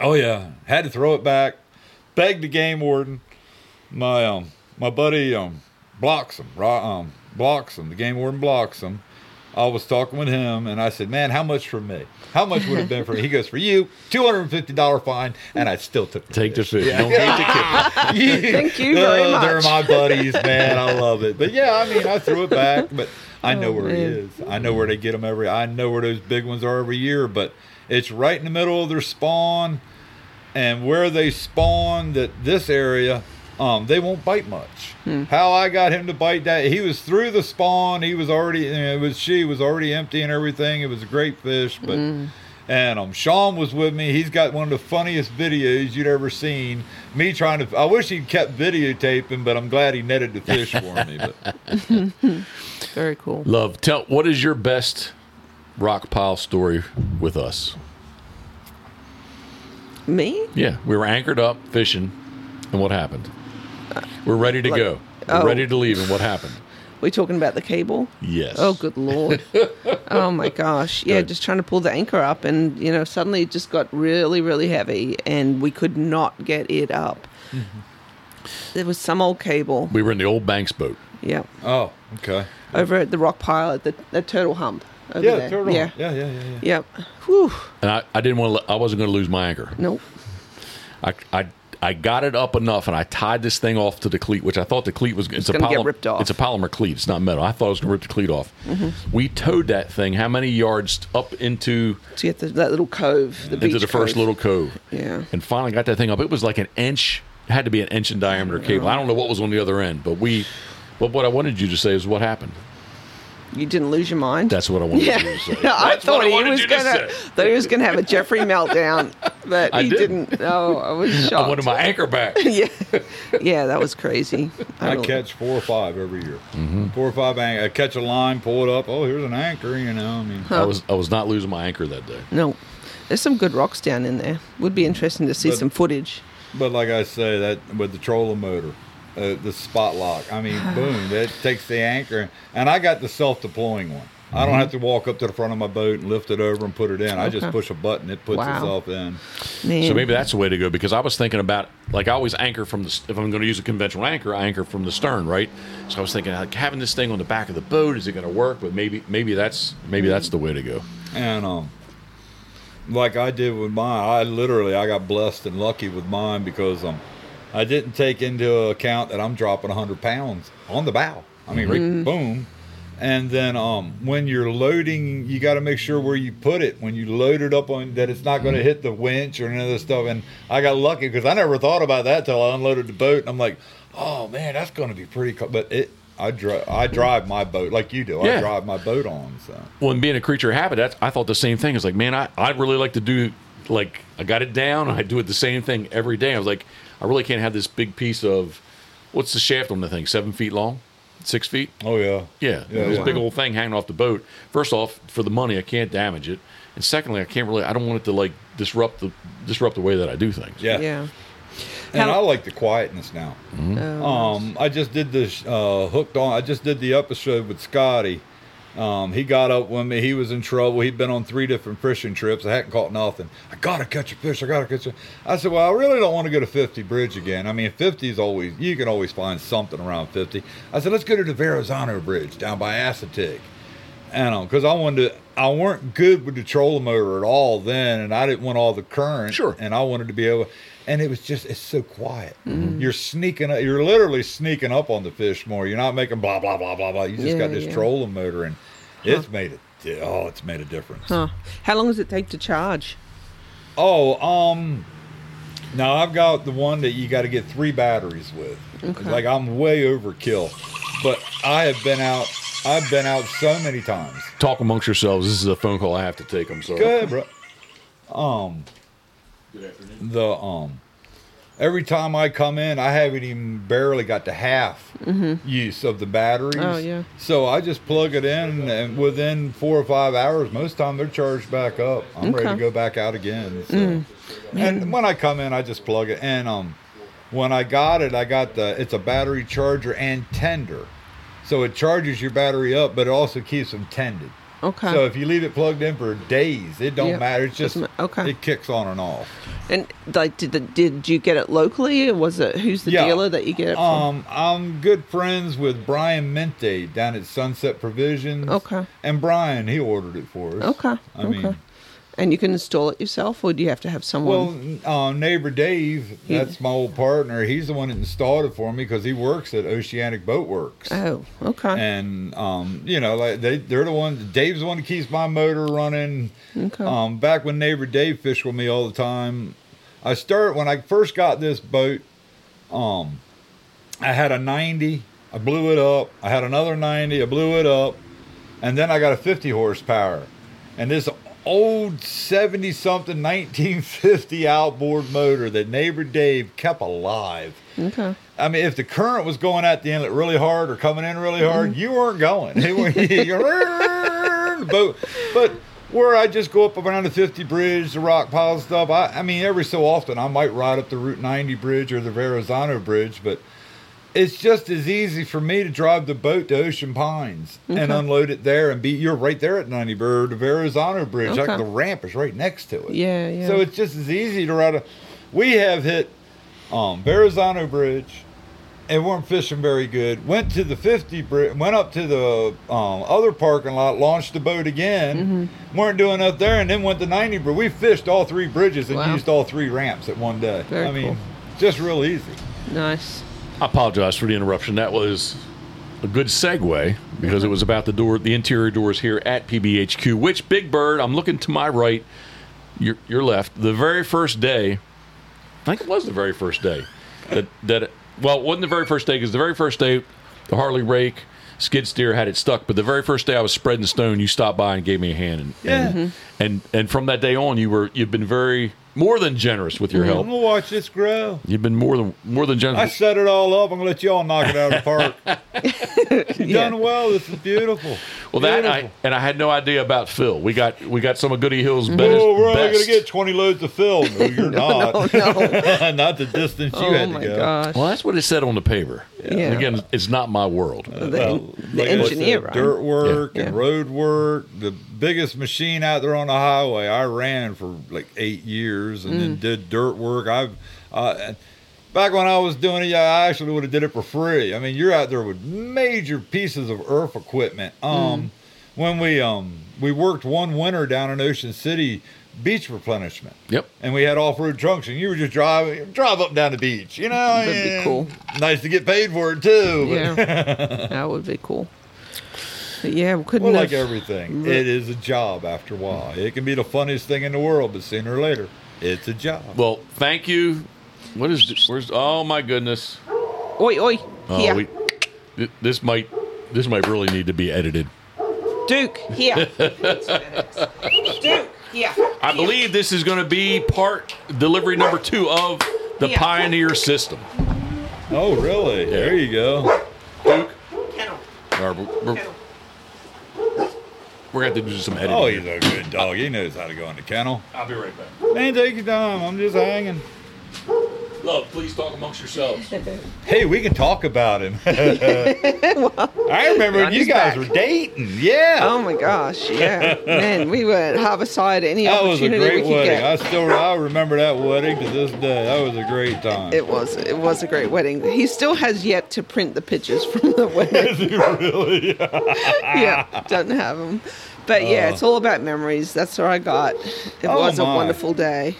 Oh yeah, had to throw it back. Begged the game warden. My um, my buddy um blocks him. Um, blocks him. The game warden blocks him. I was talking with him, and I said, "Man, how much for me? How much would it have been for me?" He goes, "For you, two hundred fifty dollars fine," and I still took the take fish. the fish. Yeah. Don't need to kill. Thank you very uh, much. They're my buddies, man. I love it. But yeah, I mean, I threw it back, but I know oh, where man. he is. I know where they get them every. I know where those big ones are every year. But it's right in the middle of their spawn, and where they spawn, that this area. Um, they won't bite much. Hmm. How I got him to bite that, he was through the spawn. He was already, you know, it was she was already empty and everything. It was a great fish, but mm. and um, Sean was with me. He's got one of the funniest videos you'd ever seen. Me trying to, I wish he kept videotaping, but I'm glad he netted the fish for me. But very cool. Love, tell what is your best rock pile story with us? Me? Yeah, we were anchored up fishing, and what happened? We're ready to like, go. We're oh. ready to leave. And what happened? We're talking about the cable? Yes. Oh, good Lord. Oh, my gosh. Yeah, good. Just trying to pull the anchor up. And, you know, suddenly it just got really, really heavy. And we could not get it up. Mm-hmm. There was some old cable. We were in the old Banks boat. Yeah. Oh, okay. Over at the rock pile at the, the Turtle Hump. Over yeah, there. Turtle yeah. Hump. Yeah, yeah, yeah, yeah. Yep. Whew. And I, I didn't want to, I wasn't going to lose my anchor. Nope. I, I, I got it up enough, and I tied this thing off to the cleat, which I thought the cleat was... It's, it's going to get ripped off. It's a polymer cleat. It's not metal. I thought I was going to rip the cleat off. Mm-hmm. We towed that thing how many yards up into... To get the, that little cove, the into beach Into the first cove. little cove. Yeah. And finally got that thing up. It was like an inch. It had to be an inch in diameter cable. I don't know what was on the other end, but we... But what I wanted you to say is what happened. You didn't lose your mind? That's what I wanted yeah. you to say. That's I thought he was gonna thought he was gonna have a Jeffrey meltdown, but I he didn't. didn't. Oh, I was shocked. I wanted my anchor back. yeah. Yeah, that was crazy. I, I really... catch four or five every year. Mm-hmm. Four or five anchor. I catch a line, pull it up. Oh, here's an anchor, you know. I mean huh. I was I was not losing my anchor that day. No. There's some good rocks down in there. Would be interesting to see but, some footage. But like I say, that with the trolling motor. Uh, the spot lock. I mean, boom, that takes the anchor. And I got the self-deploying one. Mm-hmm. I don't have to walk up to the front of my boat and lift it over and put it in. Okay. I just push a button. It puts wow. itself in. Man. So maybe that's the way to go, because I was thinking about, like, I always anchor from the, if I'm going to use a conventional anchor, I anchor from the stern, right? So I was thinking, like, having this thing on the back of the boat, is it going to work? But maybe maybe that's maybe that's the way to go. And um, like I did with mine, I literally, I got blessed and lucky with mine because um. I didn't take into account that I'm dropping one hundred pounds on the bow. I mean, mm-hmm. boom. And then um, when you're loading, you got to make sure where you put it. When you load it up on that, it's not going to hit the winch or any of this stuff. And I got lucky because I never thought about that till I unloaded the boat. And I'm like, oh, man, that's going to be pretty cool. But it, I, dri- I drive my boat like you do. Yeah. I drive my boat on. So. Well, and being a creature of habit, that's, I thought the same thing. It's like, man, I, I'd really like to do, like, I got it down. I do it the same thing every day. I was like, I really can't have this big piece of, what's the shaft on the thing, seven feet long? Six feet? Oh, yeah. Yeah, yeah this yeah. big old thing hanging off the boat. First off, for the money, I can't damage it. And secondly, I can't really, I don't want it to, like, disrupt the disrupt the way that I do things. Yeah. yeah. And How- I like the quietness now. Mm-hmm. Oh, um, nice. I just did this, uh, hooked on, I just did the episode with Scotty. Um, he got up with me. He was in trouble. He'd been on three different fishing trips. I hadn't caught nothing. I got to catch a fish. I got to catch a I said, well, I really don't want to go to fifty Bridge again. I mean, fifty is always, you can always find something around fifty. I said, let's go to the Verrazano Bridge down by Assateague. And because um, I wanted to, I weren't good with the trolling motor at all then, and I didn't want all the current. Sure. And I wanted to be able, and it was just, it's so quiet. Mm-hmm. You're sneaking up, you're literally sneaking up on the fish more. You're not making blah, blah, blah, blah, blah. You just yeah, got this yeah. trolling motor and. Huh. It's made it. Oh, it's made a difference. Huh. How long does it take to charge? Oh, um, now I've got the one that you got to get three batteries with. Okay. Like I'm way overkill, but I have been out. I've been out so many times. Talk amongst yourselves. This is a phone call I have to take. I'm sorry. Good, bro. Um, Good afternoon. The um. Every time I come in, I haven't even barely got to half mm-hmm. use of the batteries. Oh, yeah. So I just plug it in, and within four or five hours, most of the time they're charged back up. I'm okay. ready to go back out again. So. Mm. And when I come in, I just plug it. And um, When I got it, I got the, it's a battery charger and tender. So it charges your battery up, but it also keeps them tended. Okay. So if you leave it plugged in for days, it don't yep. matter. It's just, okay. it kicks on and off. And like, did the, did you get it locally? Or was it, who's the yeah. dealer that you get it from? Um, I'm good friends with Brian Mente down at Sunset Provisions. Okay. And Brian, he ordered it for us. Okay. I okay. mean. And you can install it yourself, or do you have to have someone? Well, uh, neighbor Dave, that's yeah. my old partner. He's the one that installed it for me because he works at Oceanic Boat Works. Oh, okay. And um, you know, like they, they're the one. Dave's the one that keeps my motor running. Okay. Um, back when neighbor Dave fished with me all the time, I started when I first got this boat. Um, I had a ninety. I blew it up. I had another ninety. I blew it up, and then I got a fifty horsepower, and this old seventy-something nineteen fifty outboard motor that neighbor Dave kept alive. Okay. I mean, if the current was going out the inlet really hard or coming in really hard, mm-hmm. you weren't going. but, but where I just go up around the fifty bridge, the rock pile stuff, I, I mean, every so often I might ride up the Route ninety bridge or the Verrazano Bridge, but it's just as easy for me to drive the boat to Ocean Pines okay. and unload it there and be, you're right there at ninety Bird, the Verrazano Bridge. Okay. Like the ramp is right next to it. Yeah, yeah. So it's just as easy to ride a, we have hit um, Verrazano Bridge and weren't fishing very good. Went to the fifty bridge, went up to the um, other parking lot, launched the boat again, mm-hmm. weren't doing up there, and then went to ninety Bird. We fished all three bridges and wow. used all three ramps at one day. Very I cool. mean, just real easy. Nice. I apologize for the interruption. That was a good segue because it was about the door, the interior doors here at P B H Q, which, Big Bird, I'm looking to my right, your, your left, the very first day, I think it was the very first day, that, that well, it wasn't the very first day because the very first day, the Harley rake, skid steer had it stuck, but the very first day I was spreading stone, you stopped by and gave me a hand. And, yeah. and, and, and from that day on, you were, you've been very... more than generous with your help. I'm gonna watch this grow. You've been more than more than generous. I set it all up. I'm gonna let y'all knock it out of the park. You've yeah. done well. This is beautiful. Well, beautiful. that I, and I had no idea about Phil. We got we got some of Goody Hill's best. Oh, we're only gonna get twenty loads of Phil. No, you're no, not. No, no. Not the distance you oh, had to go. Gosh. Well, that's what it said on the paper. Yeah. Yeah. Again, it's not my world. Uh, the, uh, the like engineer, right? Dirt work yeah. and yeah. road work. The biggest machine out there on the highway. I ran for like eight years. And mm. then did dirt work. I've uh, back when I was doing it, yeah, I actually would have did it for free. I mean, you're out there with major pieces of earth equipment. Um, mm. When we um we worked one winter down in Ocean City, beach replenishment. Yep. And we had off-road trunks, and you were just driving, drive up and down the beach. You know, that'd be cool. Nice to get paid for it too. Yeah, that would be cool. But yeah, we couldn't. Well, like have... everything, it is a job after a while. It can be the funniest thing in the world, but sooner or later. It's a job. Well, thank you. What is this? Where's? Oh my goodness! Oi, oi! Oh, here. We, this might, this might really need to be edited. Duke, here. Duke, here. I believe this is going to be part delivery number two of the here. Pioneer system. Oh, really? Yeah. There you go, Duke. Kennel. All right, we're, kennel. We're going to have to do some editing. Oh, he's a good dog. He knows how to go in the kennel. I'll be right back. Man, take your time. I'm just hanging. Love, please talk amongst yourselves. Hey, we can talk about him. Well, I remember when you guys back. were dating. Yeah. Oh, my gosh. Yeah. Man, we were at Harborside. Any that opportunity we could wedding. get. That was a great wedding. I still I remember that wedding to this day. That was a great time. It was. It was a great wedding. He still has yet to print the pictures from the wedding. Is he really? Yeah. Doesn't have them. But, yeah, uh, it's all about memories. That's what I got. It oh was my. a wonderful day.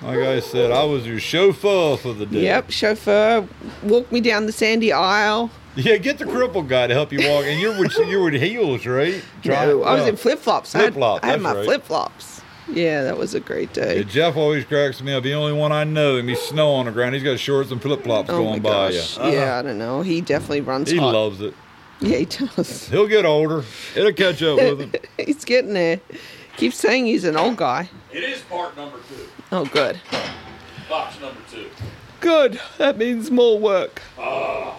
Like I said, I was your chauffeur for the day. Yep, chauffeur. Walk me down the sandy aisle. Yeah, get the cripple guy to help you walk. And you were you were heels, right? Trying no, to, I was uh, in flip-flops. Flip-flops, I had, I had my right. flip-flops. Yeah, that was a great day. Yeah, Jeff always cracks me up. The only one I know, and he's snow on the ground. He's got shorts and flip-flops oh going by you. Uh-huh. Yeah, I don't know. He definitely runs He hot. loves it. Yeah, he does. He'll get older. It'll catch up with him. He's getting there. Keeps saying he's an old guy. It is part number two. Oh, good. Box number two. Good. That means more work. Ah.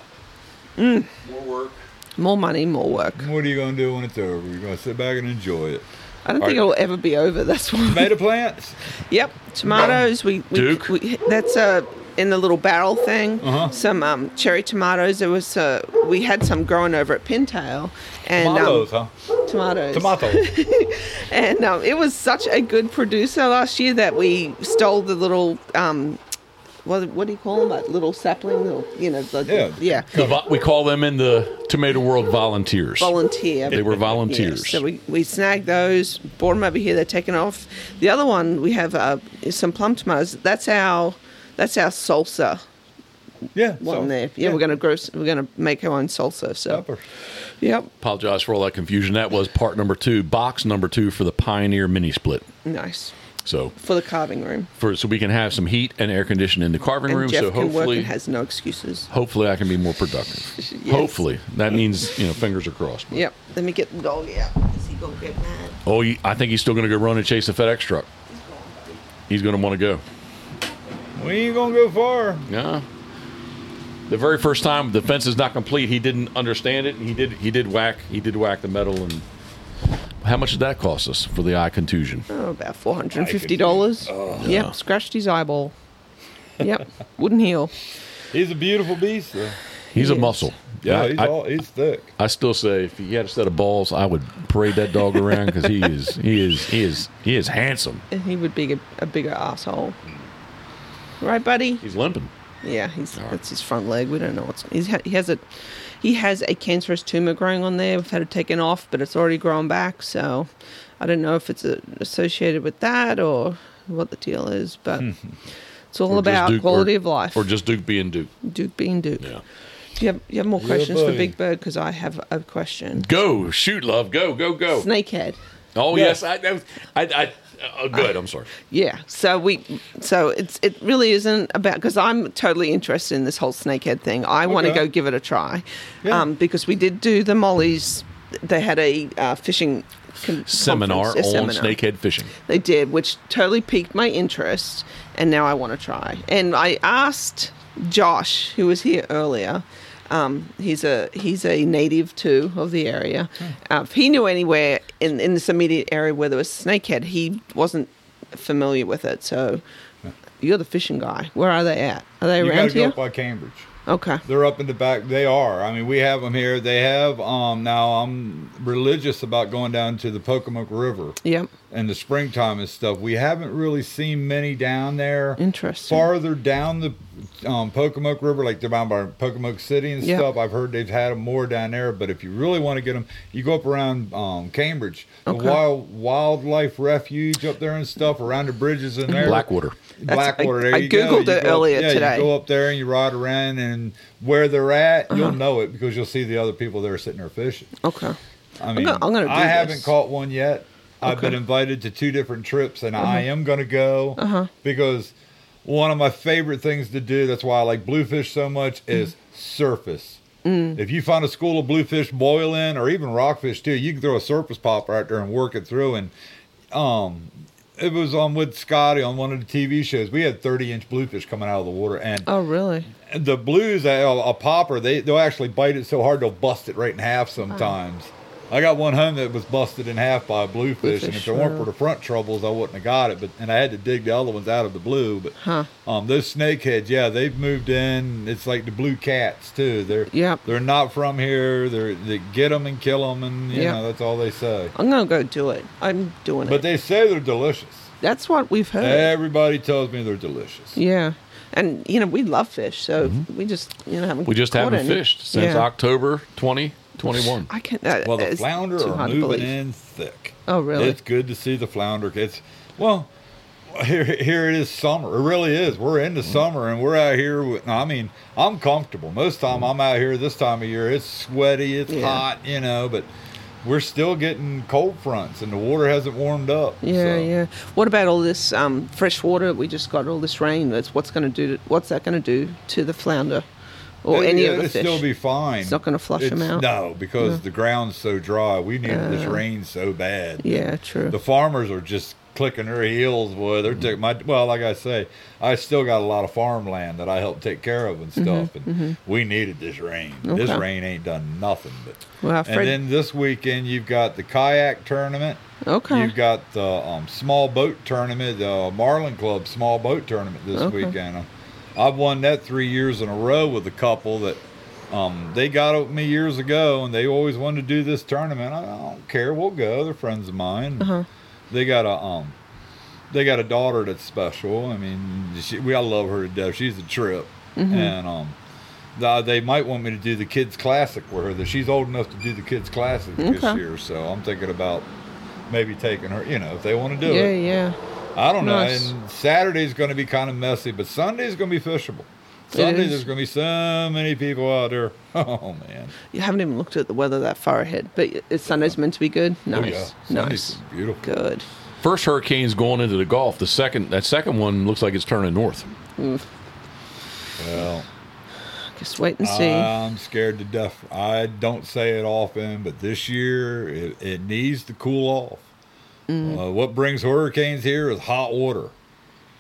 Uh, mm. More work. More money, more work. And what are you going to do when it's over? You're going to sit back and enjoy it. I don't All think right. it'll ever be over. That's why. Tomato plants? Yep. Tomatoes. We, we, Duke? We, that's a in the little barrel thing, uh-huh. some um, cherry tomatoes. There was uh, we had some growing over at Pintail. And, tomatoes, um, huh? Tomatoes. Tomatoes. And um, it was such a good producer last year that we stole the little... Um, What, what do you call them? That little sapling? Little, you know, the, yeah. yeah. The, we call them in the tomato world volunteers. Volunteer. They were volunteers. Yes. So we, we snagged those, brought them over here. They're taken off. The other one we have uh, is some plum tomatoes. That's our that's our salsa. Yeah. One so, there. Yeah, yeah. We're gonna grow. We're gonna make our own salsa. So. Pepper. Yep. Apologize for all that confusion. That was part number two, box number two for the Pioneer mini split. Nice. So for the carving room, for so we can have some heat and air conditioning in the carving and room. Jeff so can hopefully, work and has no excuses. Hopefully, I can be more productive. Yes. Hopefully, that means you know fingers are crossed. But. Yep. Let me get the dog out. Is he gonna get mad? Oh, I think he's still gonna go run and chase the FedEx truck. He's going, buddy. He's gonna want to go. We ain't gonna go far. Yeah. The very first time the fence is not complete, he didn't understand it. He did. He did whack. He did whack the metal and. How much did that cost us for the eye contusion? Oh, about four hundred fifty dollars. Oh. Yep, yeah. Scratched his eyeball. Yep, wouldn't heal. He's a beautiful beast, though. He's he a muscle. Yeah, I, he's, I, all, he's thick. I still say if he had a set of balls, I would parade that dog around because he is he is he is he is handsome. And he would be a, a bigger asshole, right, buddy? He's limping. Yeah, he's right. That's his front leg. We don't know what's he's, he has a. He has a cancerous tumor growing on there. We've had it taken off, but it's already grown back. So I don't know if it's a, associated with that or what the deal is. But it's all or about Duke, quality or, of life. Or just Duke being Duke. Duke being Duke. Yeah. Do you have, you have more yeah, questions buddy. For Big Bird? Because I have a question. Go. Shoot, love. Go, go, go. Snakehead. Oh, yes. yes. I, I, I, Oh, good. I'm sorry. Uh, yeah. So we. So it's. It really isn't about because I'm totally interested in this whole snakehead thing. I okay. want to go give it a try, yeah. um, because we did do the Molly's. They had a uh, fishing con- seminar on seminar. snakehead fishing. They did, which totally piqued my interest, and now I want to try. And I asked Josh, who was here earlier. Um, he's a he's a native too of the area. Uh, if he knew anywhere in, in this immediate area where there was snakehead, he wasn't familiar with it. So you're the fishing guy. Where are they at? Are they you around here? You got to go up by Cambridge. Okay. They're up in the back. They are. I mean, we have them here. They have. Um, now I'm religious about going down to the Pocomoke River. Yep. In the springtime and stuff. We haven't really seen many down there. Interesting. Farther down the um, Pocomoke River, like they're down by Pocomoke City and yep. stuff. I've heard they've had them more down there. But if you really want to get them, you go up around um, Cambridge, okay. the wild wildlife refuge up there and stuff around the bridges in there. Blackwater. Blackwater. There I, I you googled go. You it go earlier up, yeah, today. You go up there and you ride around and where they're at, uh-huh. you'll know it because you'll see the other people there sitting there fishing. Okay. I mean, I'm gonna, I'm gonna do I this. haven't caught one yet. Okay. I've been invited to two different trips, and uh-huh. I am going to go uh-huh. because one of my favorite things to do. That's why I like bluefish so much is mm. surface. Mm. If you find a school of bluefish boiling or even rockfish too, you can throw a surface pop right there and work it through. And um. It was on with Scotty on one of the T V shows. We had thirty-inch bluefish coming out of the water, and oh, really? The blues, a, a popper, they they'll actually bite it so hard they'll bust it right in half sometimes. Oh. I got one home that was busted in half by a bluefish, bluefish and if it weren't for the front troubles, I wouldn't have got it. But and I had to dig the other ones out of the blue. But huh. um, those snakeheads, yeah, they've moved in. It's like the blue cats too. They're yep. they're not from here. They're they get them and kill them, and you yep. know that's all they say. I'm gonna go do it. I'm doing but it. But they say they're delicious. That's what we've heard. Everybody tells me they're delicious. Yeah. And you know we love fish, so mm-hmm. we just you know haven't we just haven't any. fished since yeah. October twenty twenty-one. I can't. Uh, well, the flounder are moving in thick. Oh, really? It's good to see the flounder. It's well, here here it is summer. It really is. We're into mm-hmm. summer, and we're out here. With, I mean, I'm comfortable most time. Mm-hmm. I'm out here this time of year. It's sweaty. It's yeah. hot. You know, but. We're still getting cold fronts, and the water hasn't warmed up. Yeah, so. yeah. What about all this um, fresh water? We just got all this rain. That's what's going to do. To, what's that going to do to the flounder, or it, any yeah, of the fish? It'll still be fine. It's not going to flush it's, them out. No, because no. the ground's so dry. We needed uh, this rain so bad. Yeah, true. The farmers are just clicking their heels. Boy, they're mm-hmm. taking my. Well, like I say, I still got a lot of farmland that I help take care of and stuff, mm-hmm, and mm-hmm. we needed this rain. Okay. This rain ain't done nothing but. Well, Fred- and then this weekend you've got the kayak tournament. Okay. You've got the um, small boat tournament, the Marlin Club small boat tournament this okay. weekend. I've won that three years in a row with a couple that um, they got with me years ago, and they always wanted to do this tournament. I don't care, we'll go. They're friends of mine. Uh-huh. They got a um, they got a daughter that's special. I mean, she, we I love her to death. She's a trip, mm-hmm. and um, the, they might want me to do the kids classic with her. That she's old enough to do the kids classic okay. this year, so I'm thinking about maybe taking her. You know, if they want to do yeah, it. Yeah, yeah. I don't nice. know, and Saturday's going to be kind of messy, but Sunday's going to be fishable. Sunday, there's going to be so many people out there. Oh, man. You haven't even looked at the weather that far ahead, but it's Sunday's meant to be good. Nice. Oh, yeah. Sunday's nice. Beautiful. Good. First hurricane's going into the Gulf. The second, that second one looks like it's turning north. Mm. Well. Just wait and see. I'm scared to death. I don't say it often, but this year it, it needs to cool off. Mm. Uh, what brings hurricanes here is hot water.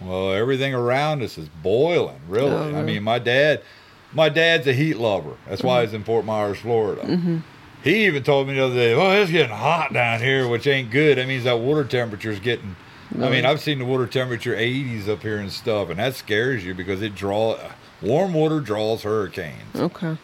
Well, everything around us is boiling, really. Oh. I mean, my dad, my dad's a heat lover. That's mm-hmm. why he's in Fort Myers, Florida. Mm-hmm. He even told me the other day, well, it's getting hot down here, which ain't good. That means that water temperature's getting, mm-hmm. I mean, I've seen the water temperature eighties up here and stuff, and that scares you because it draw warm water draws hurricanes. Okay.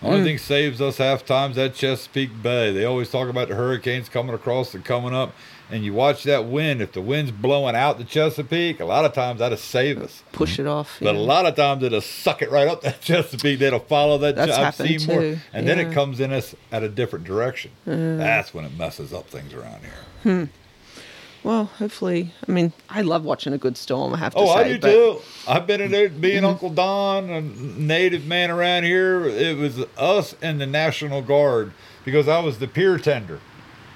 Only mm. thing saves us half times that Chesapeake Bay. They always talk about the hurricanes coming across and coming up, and you watch that wind. If the wind's blowing out the Chesapeake, a lot of times that'll save us. Push it off. But yeah. a lot of times it'll suck it right up that Chesapeake. That'll follow that. That's che- happened I've seen too. More. And yeah. then it comes in us at a different direction. Mm. That's when it messes up things around here. Hmm. Well, hopefully. I mean, I love watching a good storm, I have to oh, say. Oh, I do, but... too. I've been in there being mm-hmm. Uncle Don, a native man around here. It was us and the National Guard because I was the pier tender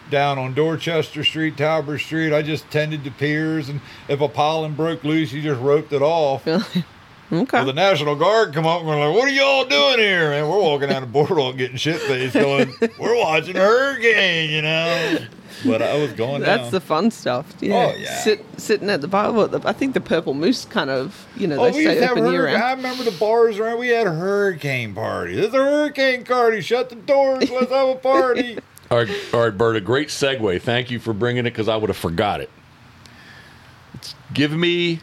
down on Dorchester Street, Talbert Street. I just tended the piers, and if a piling broke loose, you just roped it off. Really? Okay. Well, the National Guard come up and we're like, what are y'all doing here? And we're walking down the boardwalk getting shit-faced going, we're watching a hurricane, you know? But I was going That's down. the fun stuff. Yeah. Oh, yeah. Sit, sitting at the bar. Well, the, I think the Purple Moose kind of, you know, oh, they stay open year round. I remember the bars around. We had a hurricane party. There's a hurricane party. Shut the doors. Let's have a party. All right, all right, Bert, a great segue. Thank you for bringing it because I would have forgot it. Give me...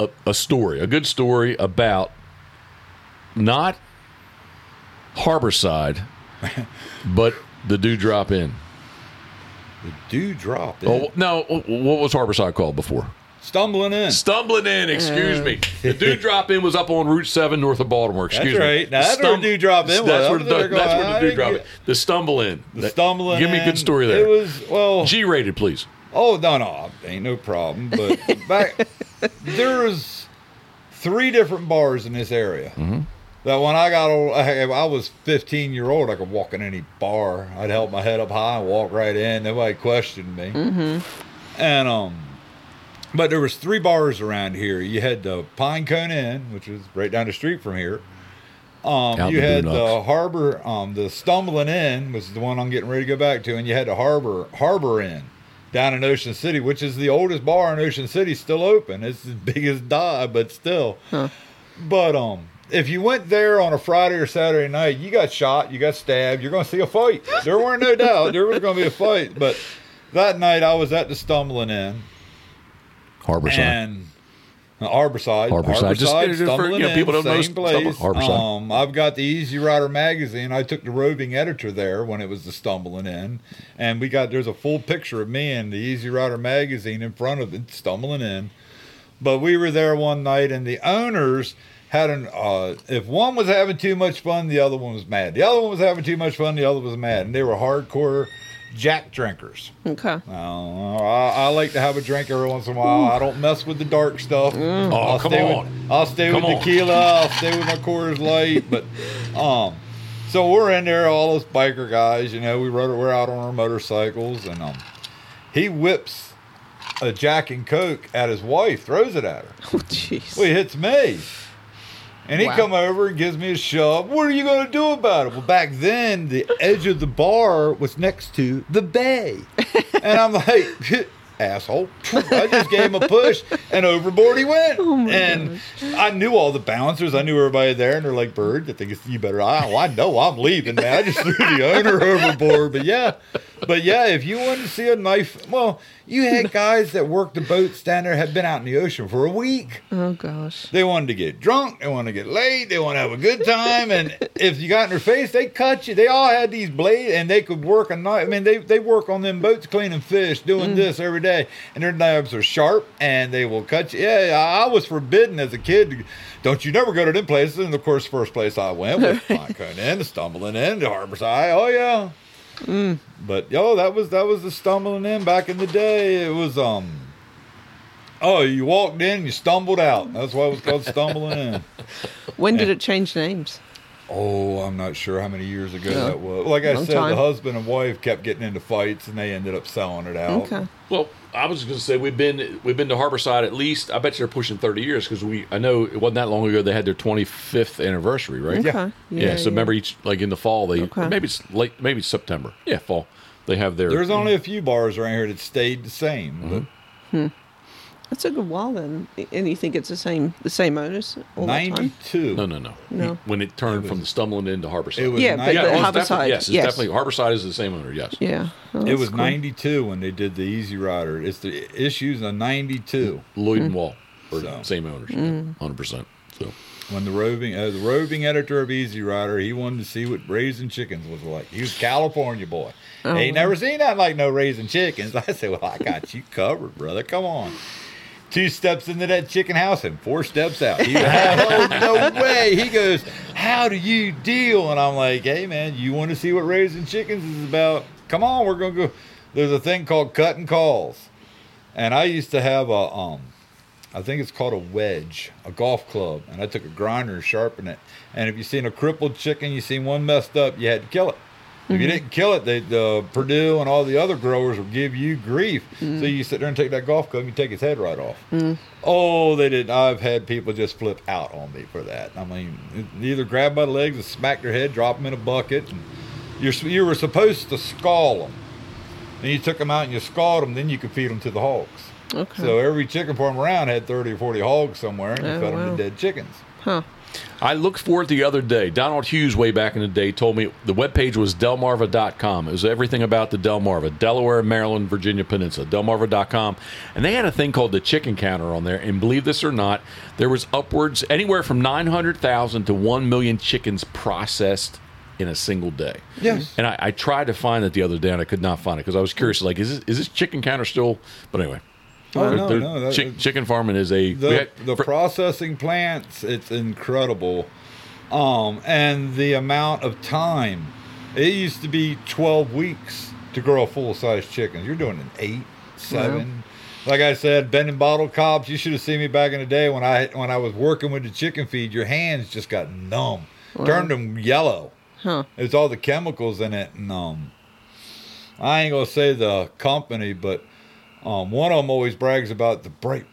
A, a story, a good story about not Harborside, but the Do Drop Inn. The Do Drop Inn? Oh, no, what was Harborside called before? Stumbling Inn. Stumbling Inn, excuse uh. me. The Do Drop Inn was up on Route seven north of Baltimore, excuse that's me. Right. Now, that's stum- where the Do Drop Inn was. That's where the, that's where the Do Drop Inn. The Stumble Inn. The Stumble Inn. Give me a good story there. It was, well. G-rated, please. Oh, no, no, ain't no problem. But back, there's three different bars in this area. Mm-hmm. That when I got old, I, I was fifteen year old, I could walk in any bar. I'd held my head up high and walk right in. Nobody questioned me. Mm-hmm. And um, but there was three bars around here. You had the Pine Cone Inn, which was right down the street from here. Um, you had the Harbor, um, the Stumbling Inn, which is the one I'm getting ready to go back to, and you had the Harbor Harbor Inn. Down in Ocean City, which is the oldest bar in Ocean City, still open. It's as big as die, but still. Huh. But um, if you went there on a Friday or Saturday night, you got shot, you got stabbed, you're going to see a fight. There weren't no doubt there was going to be a fight. But that night, I was at the Stumbling Inn. Harborside. And uh, Harborside. Harborside. Harborside. Just Stumbling Inn, people don't know same place. Harborside. Um, I've got the Easy Rider magazine. I took the roving editor there when it was the Stumbling Inn, and we got there's a full picture of me and the Easy Rider magazine in front of it, Stumbling Inn. But we were there one night, and the owners had an. Uh, if one was having too much fun, the other one was mad. The other one was having too much fun, the other was mad, and they were hardcore Jack drinkers. Okay. Uh, I, I like to have a drink every once in a while. Ooh. I don't mess with the dark stuff. Mm. Oh, I'll come stay on. With, I'll stay come with on. Tequila. I'll stay with my Coors Light. But, um, so we're in there, all those biker guys. You know, we rode, we're out on our motorcycles, and um, he whips a Jack and Coke at his wife, throws it at her. Oh, jeez. Well, he hits me. And he wow. come over and gives me a shove. What are you going to do about it? Well, back then, the edge of the bar was next to the bay. And I'm like, asshole. I just gave him a push, and overboard he went. Oh and gosh. I knew all the bouncers. I knew everybody there, and they're like, Bird, I think it's, you better. Oh, I know I'm leaving, man. I just threw the owner overboard. But, yeah, But yeah, if you wanted to see a knife, well, you had guys that worked the boats down there had been out in the ocean for a week. Oh, gosh. They wanted to get drunk. They wanted to get laid. They wanted to have a good time. And if you got in their face, they cut you. They all had these blades, and they could work a knife. I mean, they, they work on them boats cleaning fish, doing mm. this every day. And their knives are sharp, and they will cut you. Yeah, I was forbidden as a kid. Don't you never go to them places. And, of course, first place I went was Laconia Inn, the Stumbling Inn, the Harborside. Oh, yeah. Mm. But yo, that was that was the Stumbling Inn back in the day. It was um, oh, you walked in, you stumbled out. That's why it was called Stumbling Inn. When and, did it change names? Oh, I'm not sure how many years ago no. that was. Like I Long said, time. The husband and wife kept getting into fights, and they ended up selling it out. Okay. Well, I was going to say we've been we've been to Harborside at least. I bet they're pushing thirty years because we. I know it wasn't that long ago they had their twenty-fifth anniversary, right? Okay. Yeah. Yeah. yeah. So yeah. remember, each like in the fall, they okay. maybe it's late, maybe it's September. Yeah, fall. They have their. There's only know. a few bars around here that stayed the same. Mm-hmm. But. Hmm. That's a good while then. And you think it's the same the same owners all ninety-two. The time? No, no, no. No. When it turned it was, from the Stumbling Inn to Harborside. It was yeah, ninety, but yeah, well, it's Harborside. Yes, it's yes. definitely Harborside is the same owner, yes. Yeah. Oh, it was cool. ninety-two when they did the Easy Rider. It's the issues of ninety-two. Lloyd mm. and Wall are the so. same owners. Mm. one hundred percent. So when the roving uh, the roving editor of Easy Rider, he wanted to see what raising chickens was like. He was California boy. Oh, he ain't wow. never seen that like no raising chickens. I said, well, I got you covered, brother. Come on. Two steps into that chicken house and four steps out. He goes, oh, no way. He goes, how do you deal? And I'm like, hey, man, you want to see what raising chickens is about? Come on, we're going to go. There's a thing called cutting calls. And I used to have a, um, I think it's called a wedge, a golf club. And I took a grinder and sharpened it. And if you seen a crippled chicken, you seen one messed up, you had to kill it. If mm-hmm. you didn't kill it, they, uh, Purdue and all the other growers would give you grief. Mm-hmm. So you sit there and take that golf club, and you take his head right off. Mm-hmm. Oh, they did. I've had people just flip out on me for that. I mean, either grab by the legs and smack their head, drop them in a bucket. And you're, you were supposed to scald them. Then you took them out and you scald them, then you could feed them to the hogs. Okay. So every chicken farm around had thirty or forty hogs somewhere, and you oh, fed wow. them to dead chickens. Huh. I looked for it the other day. Donald Hughes, way back in the day, told me the webpage was delmarva dot com. It was everything about the Delmarva, Delaware, Maryland, Virginia Peninsula, delmarva dot com. And they had a thing called the chicken counter on there. And believe this or not, there was upwards anywhere from nine hundred thousand to one million chickens processed in a single day. Yes. And I, I tried to find it the other day, and I could not find it because I was curious. Like, is this, is this chicken counter still? But anyway. Oh, no, no, that, chick, chicken farming is a the, had, the for, processing plants. It's incredible, um, and the amount of time. It used to be twelve weeks to grow a full size chicken. You're doing an eight, seven. Yeah. Like I said, bending bottle cobs. You should have seen me back in the day when I when I was working with the chicken feed. Your hands just got numb, wow. turned them yellow. Huh. It's all the chemicals in it, and um, I ain't gonna say the company, but. Um, one of them always brags about the bright,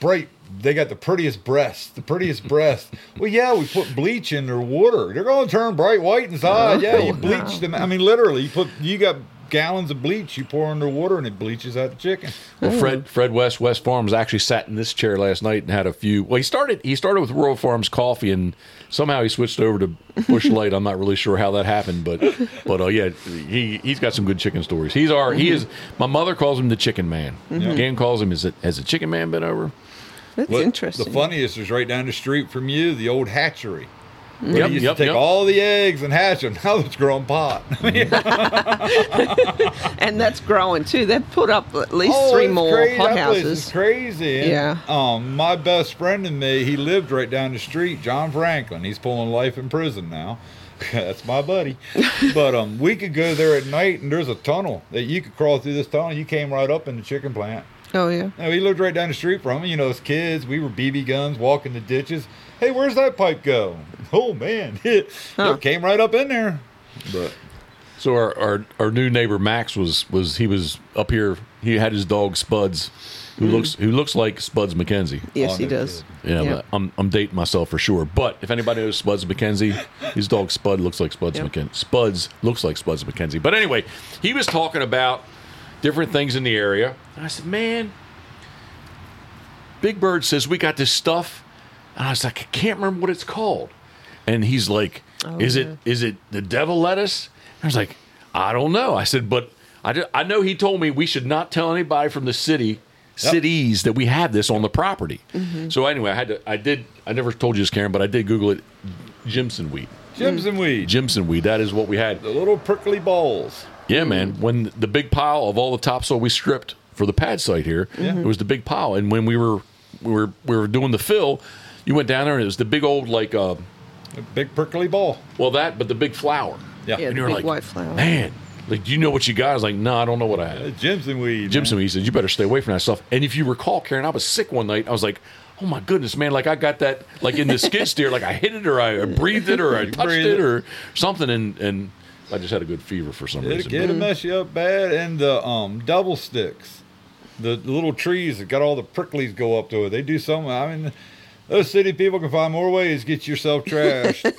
bright. They got the prettiest breasts, the prettiest breasts. Well, yeah, we put bleach in their water. They're going to turn bright white inside. Yeah, you bleach them. I mean, literally, you put you got gallons of bleach you pour in their water, and it bleaches out the chicken. Well, Fred Fred West West Farms actually sat in this chair last night and had a few. Well, he started he started with Rural Farms coffee, and somehow he switched over to Bush Light. I'm not really sure how that happened, but but uh, yeah, he he's got some good chicken stories. He's our mm-hmm. he is. My mother calls him the Chicken Man. Mm-hmm. Dan calls him is it has the Chicken Man been over? That's well, interesting. The funniest is right down the street from you, the old hatchery. Where yep, used yep, to take yep. all the eggs and hatch them. Now it's growing pot. And that's growing, too. They've put up at least oh, three more crazy. pot that houses. It's crazy. And, yeah. Um, my best friend and me, he lived right down the street, John Franklin. He's pulling life in prison now. That's my buddy. But um, we could go there at night, and there's a tunnel that you could crawl through this tunnel. You came right up in the chicken plant. Oh, yeah. And we lived right down the street from him. You know, as kids, we were B B guns, walking the ditches. Hey, where's that pipe go? Oh, man. It huh. came right up in there. But So our, our, our new neighbor, Max, was, was he was up here. He had his dog, Spuds, who mm-hmm. looks who looks like Spuds McKenzie. Yes, oh, he does. Kid. Yeah, yeah. I'm, I'm dating myself for sure. But if anybody knows Spuds McKenzie, his dog, Spud, looks like Spuds yep. McKenzie. Spuds looks like Spuds McKenzie. But anyway, he was talking about different things in the area. And I said, man, Big Bird says we got this stuff. And I was like, I can't remember what it's called. And he's like, oh, is yeah. it is it the devil lettuce? And I was like, I don't know. I said, but I, just, I know he told me we should not tell anybody from the city, yep. cities that we have this on the property. Mm-hmm. So anyway, I had to, I did, I never told you this, Karen, but I did Google it, Jimson weed. Jimson weed. Jimson weed, that is what we had. The little prickly balls. Yeah, man. When the big pile of all the topsoil we stripped for the pad site here, yeah. it was the big pile. And when we were we were we were doing the fill, you went down there and it was the big old like uh, a big prickly ball. Well, that, but the big flower. Yeah, yeah, and you were like, white flower. Man, like, do you know what you got? I was like, no, nah, I don't know what I had. Jimson weed. Jimson weed. He said, you better stay away from that stuff. And if you recall, Karen, I was sick one night. I was like, oh my goodness, man! Like I got that, like in the skid steer, like I hit it or I breathed it or I touched it or something, and and. I just had a good fever for some reason. It'll mess you up bad. And the um, double sticks, the little trees that got all the pricklies go up to it. They do something. I mean, those city people can find more ways to get yourself trashed.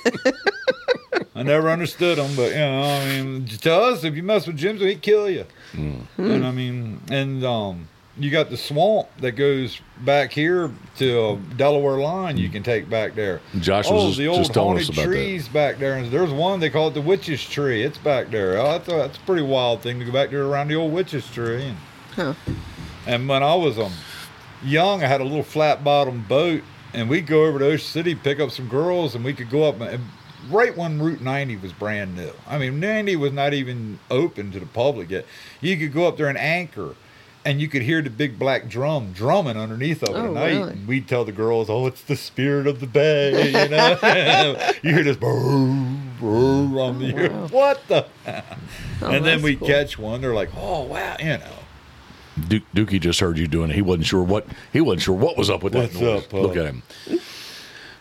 I never understood them, but, you know, I mean, to us, if you mess with Jimson, he'd kill you. Mm. And, I mean, and um, you got the swamp that goes back here to uh, Delaware line you can take back there. Josh was oh, just, the old just telling us about trees that. Back there. And there's one, they call it the witch's tree. It's back there. Oh, that's, a, that's a pretty wild thing to go back there around the old witch's tree. And, huh. and when I was um, young, I had a little flat-bottom boat, and we'd go over to Ocean City, pick up some girls, and we could go up and, right when Route ninety was brand new. I mean, ninety was not even open to the public yet. You could go up there and anchor. And you could hear the big black drum drumming underneath of it oh, at night. Really? And we'd tell the girls, oh, it's the spirit of the bay, you know? You hear this, boom, boom, on the ear. What the? Oh, and then we'd cool. catch one. They're like, oh, wow, you know. Duke, Dookie just heard you doing it. He wasn't sure what, he wasn't sure what was up with What's that noise. Up, Look at him.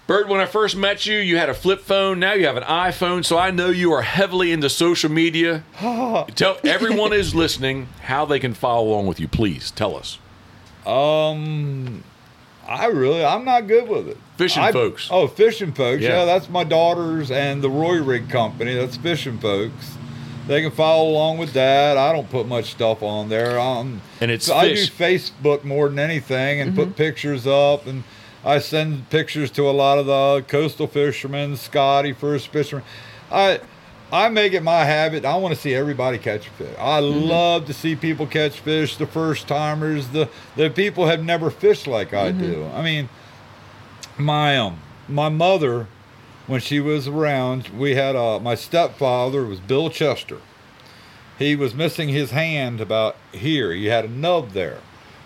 Bird, when I first met you, you had a flip phone. Now you have an iPhone, so I know you are heavily into social media. Tell everyone is listening how they can follow along with you. Please tell us. Um, I really, I'm not good with it. Fishing I, Folks. Oh, Fishing Folks. Yeah. yeah, that's my daughters and the Roy Rig company. That's Fishing Folks. They can follow along with that. I don't put much stuff on there. Um, and it's so I do Facebook more than anything and mm-hmm. put pictures up and. I send pictures to a lot of the coastal fishermen, Scotty, first fishermen. I I make it my habit. I want to see everybody catch a fish. I mm-hmm. love to see people catch fish, the first-timers, the, the people have never fished like I mm-hmm. do. I mean, my um, my mother, when she was around, we had uh, my stepfather was Bill Chester. He was missing his hand about here. He had a nub there.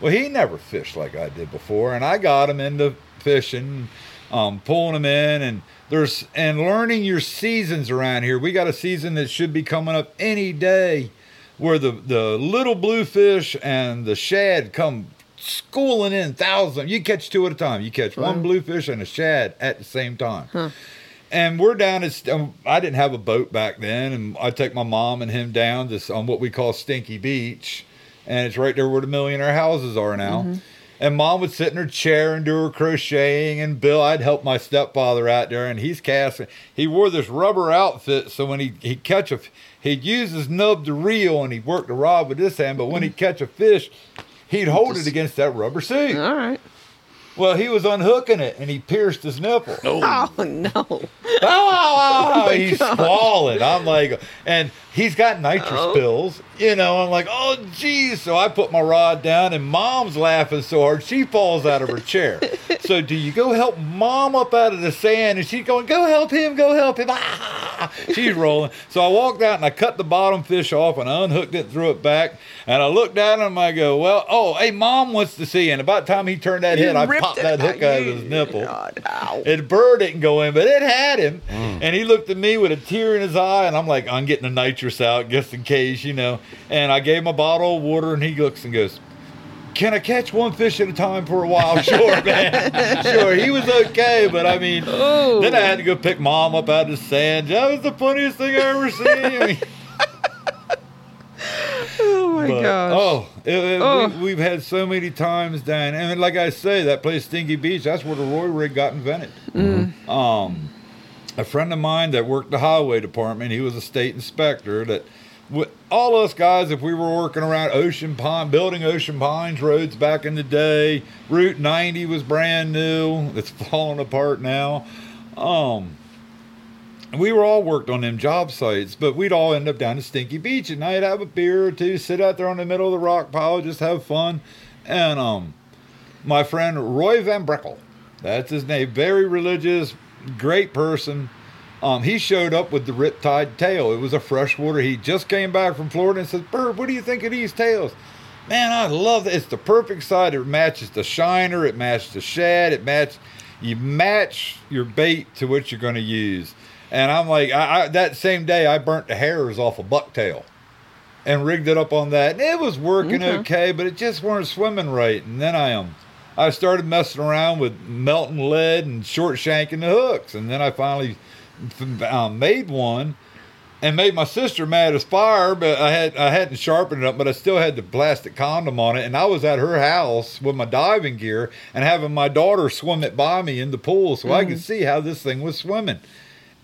Well, he never fished like I did before, and I got him into fishing, um, pulling him in, and there's and learning your seasons around here. We got a season that should be coming up any day, where the the little bluefish and the shad come schooling in thousands. You catch two at a time. You catch wow. one bluefish and a shad at the same time. Huh. And we're down at, um, I didn't have a boat back then, and I take my mom and him down to um, what we call Stinky Beach. And it's right there where the millionaire houses are now. Mm-hmm. And Mom would sit in her chair and do her crocheting. And Bill, I'd help my stepfather out there. And he's casting. He wore this rubber outfit. So when he, he'd catch a, he'd use his nub to reel and he'd work the rod with this hand. But when he'd catch a fish, he'd hold Just, it against that rubber suit. All right. Well, he was unhooking it, and he pierced his nipple. Oh, oh no. Oh, oh, oh, oh he's God. Squalling. I'm like, and he's got nitrous oh. pills. You know, I'm like, oh, geez. So I put my rod down, and Mom's laughing so hard, she falls out of her chair. So do you go help Mom up out of the sand? And she's going, go help him, go help him. Ah! She's rolling. So I walked out, and I cut the bottom fish off, and I unhooked it, threw it back. And I looked down, and I go, well, oh, hey, Mom wants to see. And about the time he turned that head, I popped that hook out of his nipple. God, and Bird didn't go in, but it had him. Mm. And he looked at me with a tear in his eye, and I'm like, I'm getting the nitrous out just in case, you know. And I gave him a bottle of water, and he looks and goes, can I catch one fish at a time for a while? Sure, man. Sure. He was okay, but I mean, Ooh. Then I had to go pick Mom up out of the sand. That was the funniest thing I ever seen. I mean, oh, my but, gosh. Oh, it, it, oh. We, we've had so many times, Dan. And like I say, that place, Stinky Beach, that's where the Roy Rig got invented. Mm. Um, a friend of mine that worked the highway department, he was a state inspector, that w- all us guys, if we were working around Ocean Pines, building Ocean Pines roads back in the day, Route ninety was brand new. It's falling apart now. Um, And we were all worked on them job sites, but we'd all end up down to Stinky Beach at night, have a beer or two, sit out there on the middle of the rock pile, just have fun. And um, my friend Roy Van Breckel, that's his name, very religious, great person. Um, he showed up with the Riptide tail. It was a freshwater. He just came back from Florida and said, "Bird, what do you think of these tails?" Man, I love it. It's the perfect side. It matches the shiner. It matches the shad. It match. You match your bait to what you're going to use. And I'm like, I, I, that same day, I burnt the hairs off a bucktail and rigged it up on that. And it was working mm-hmm. okay, but it just weren't swimming right. And then I um, I started messing around with melting lead and short shanking the hooks. And then I finally um, made one. And made my sister mad as fire, but I had I hadn't sharpened it up, but I still had the plastic condom on it, and I was at her house with my diving gear and having my daughter swim it by me in the pool, so mm-hmm. I could see how this thing was swimming.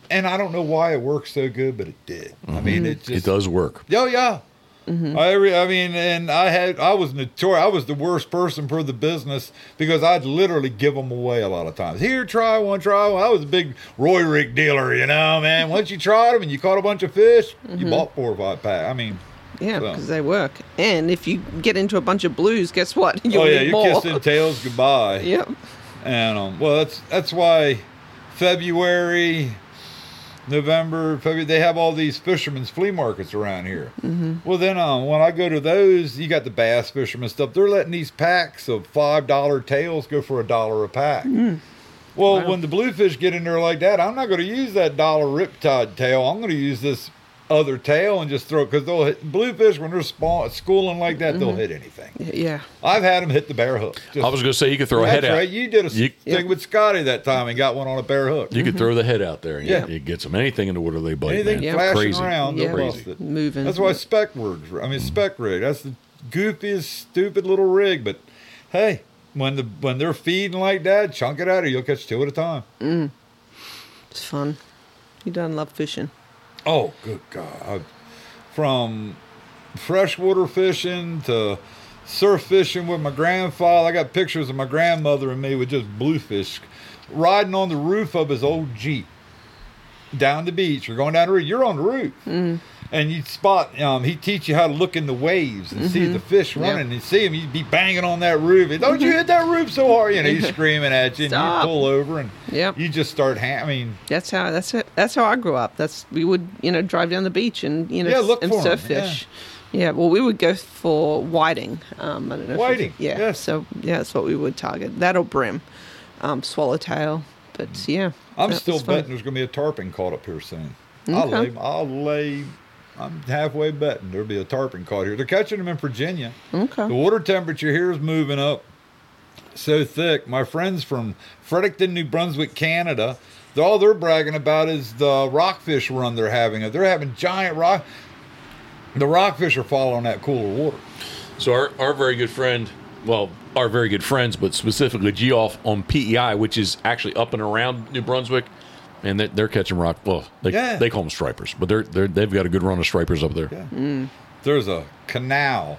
And I don't know why it worked so good, but it did. Mm-hmm. I mean, it just it does work. Oh yeah, mm-hmm. I I mean, and I had I was notorious. I was the worst person for the business because I'd literally give them away a lot of times. Here, try one, try one. I was a big Roy Rig dealer, you know, man. Once you tried them and you caught a bunch of fish, mm-hmm. you bought four or five packs. I mean, yeah, because so. they work. And if you get into a bunch of blues, guess what? You'll oh yeah, you're more. kissing tails goodbye. Yep. And um, well, that's that's why February. November, February, they have all these fishermen's flea markets around here. Mm-hmm. Well, then um, when I go to those, you got the bass fishermen stuff. They're letting these packs of five dollar tails go for a dollar a pack. Mm-hmm. Well, wow. When the bluefish get in there like that, I'm not going to use that dollar Riptide tail. I'm going to use this other tail and just throw it because they'll hit bluefish when they're spawn, schooling like that. Mm-hmm. They'll hit anything. Yeah, I've had them hit the bare hook. Just, I was going to say you could throw a head right. out. You did a you, thing yeah. with Scotty that time and got one on a bare hook. You mm-hmm. could throw the head out there. And yeah, it gets them. Anything in the water they bite. Anything man. flashing Crazy. around, yeah. they'll bust it. Moving. That's why spec rigs. I mean spec rig. That's the goofiest, stupid little rig. But hey, when the when they're feeding like that, chunk it out or you'll catch two at a time. Mm. It's fun. You done love fishing. Oh, good God. From freshwater fishing to surf fishing with my grandfather. I got pictures of my grandmother and me with just bluefish riding on the roof of his old Jeep down the beach. You're going down the roof. You're on the roof. Mm-hmm. And you'd spot, um, he'd teach you how to look in the waves and mm-hmm. see the fish running yeah. and see him. You'd be banging on that roof. Don't mm-hmm. you hit that roof so hard? You know, he's screaming at you and you pull over and yep. you just start hamming. That's how, that's it. That's how I grew up. That's, we would, you know, drive down the beach and, you know, yeah, look and for surf him. fish. Yeah. yeah. Well, we would go for whiting. Um, I don't know. Whiting. If we, yeah. Yes. So yeah, that's what we would target. That or brim, um, swallowtail. But mm. yeah. I'm still betting fun. there's going to be a tarpon caught up here soon. Okay. I'll lay, I'll lay. I'm halfway betting there'll be a tarpon caught here. They're catching them in Virginia. Okay. The water temperature here is moving up so thick. My friends from Fredericton, New Brunswick, Canada, they're, all they're bragging about is the rockfish run they're having. They're having giant rock. The rockfish are following that cooler water. So our, our very good friend, well, our very good friends, but specifically Geoff on P E I, which is actually up and around New Brunswick, and they're catching rock. Well, they yeah. they call them stripers, but they're, they're they've got a good run of stripers up there. Yeah. Mm. There's a canal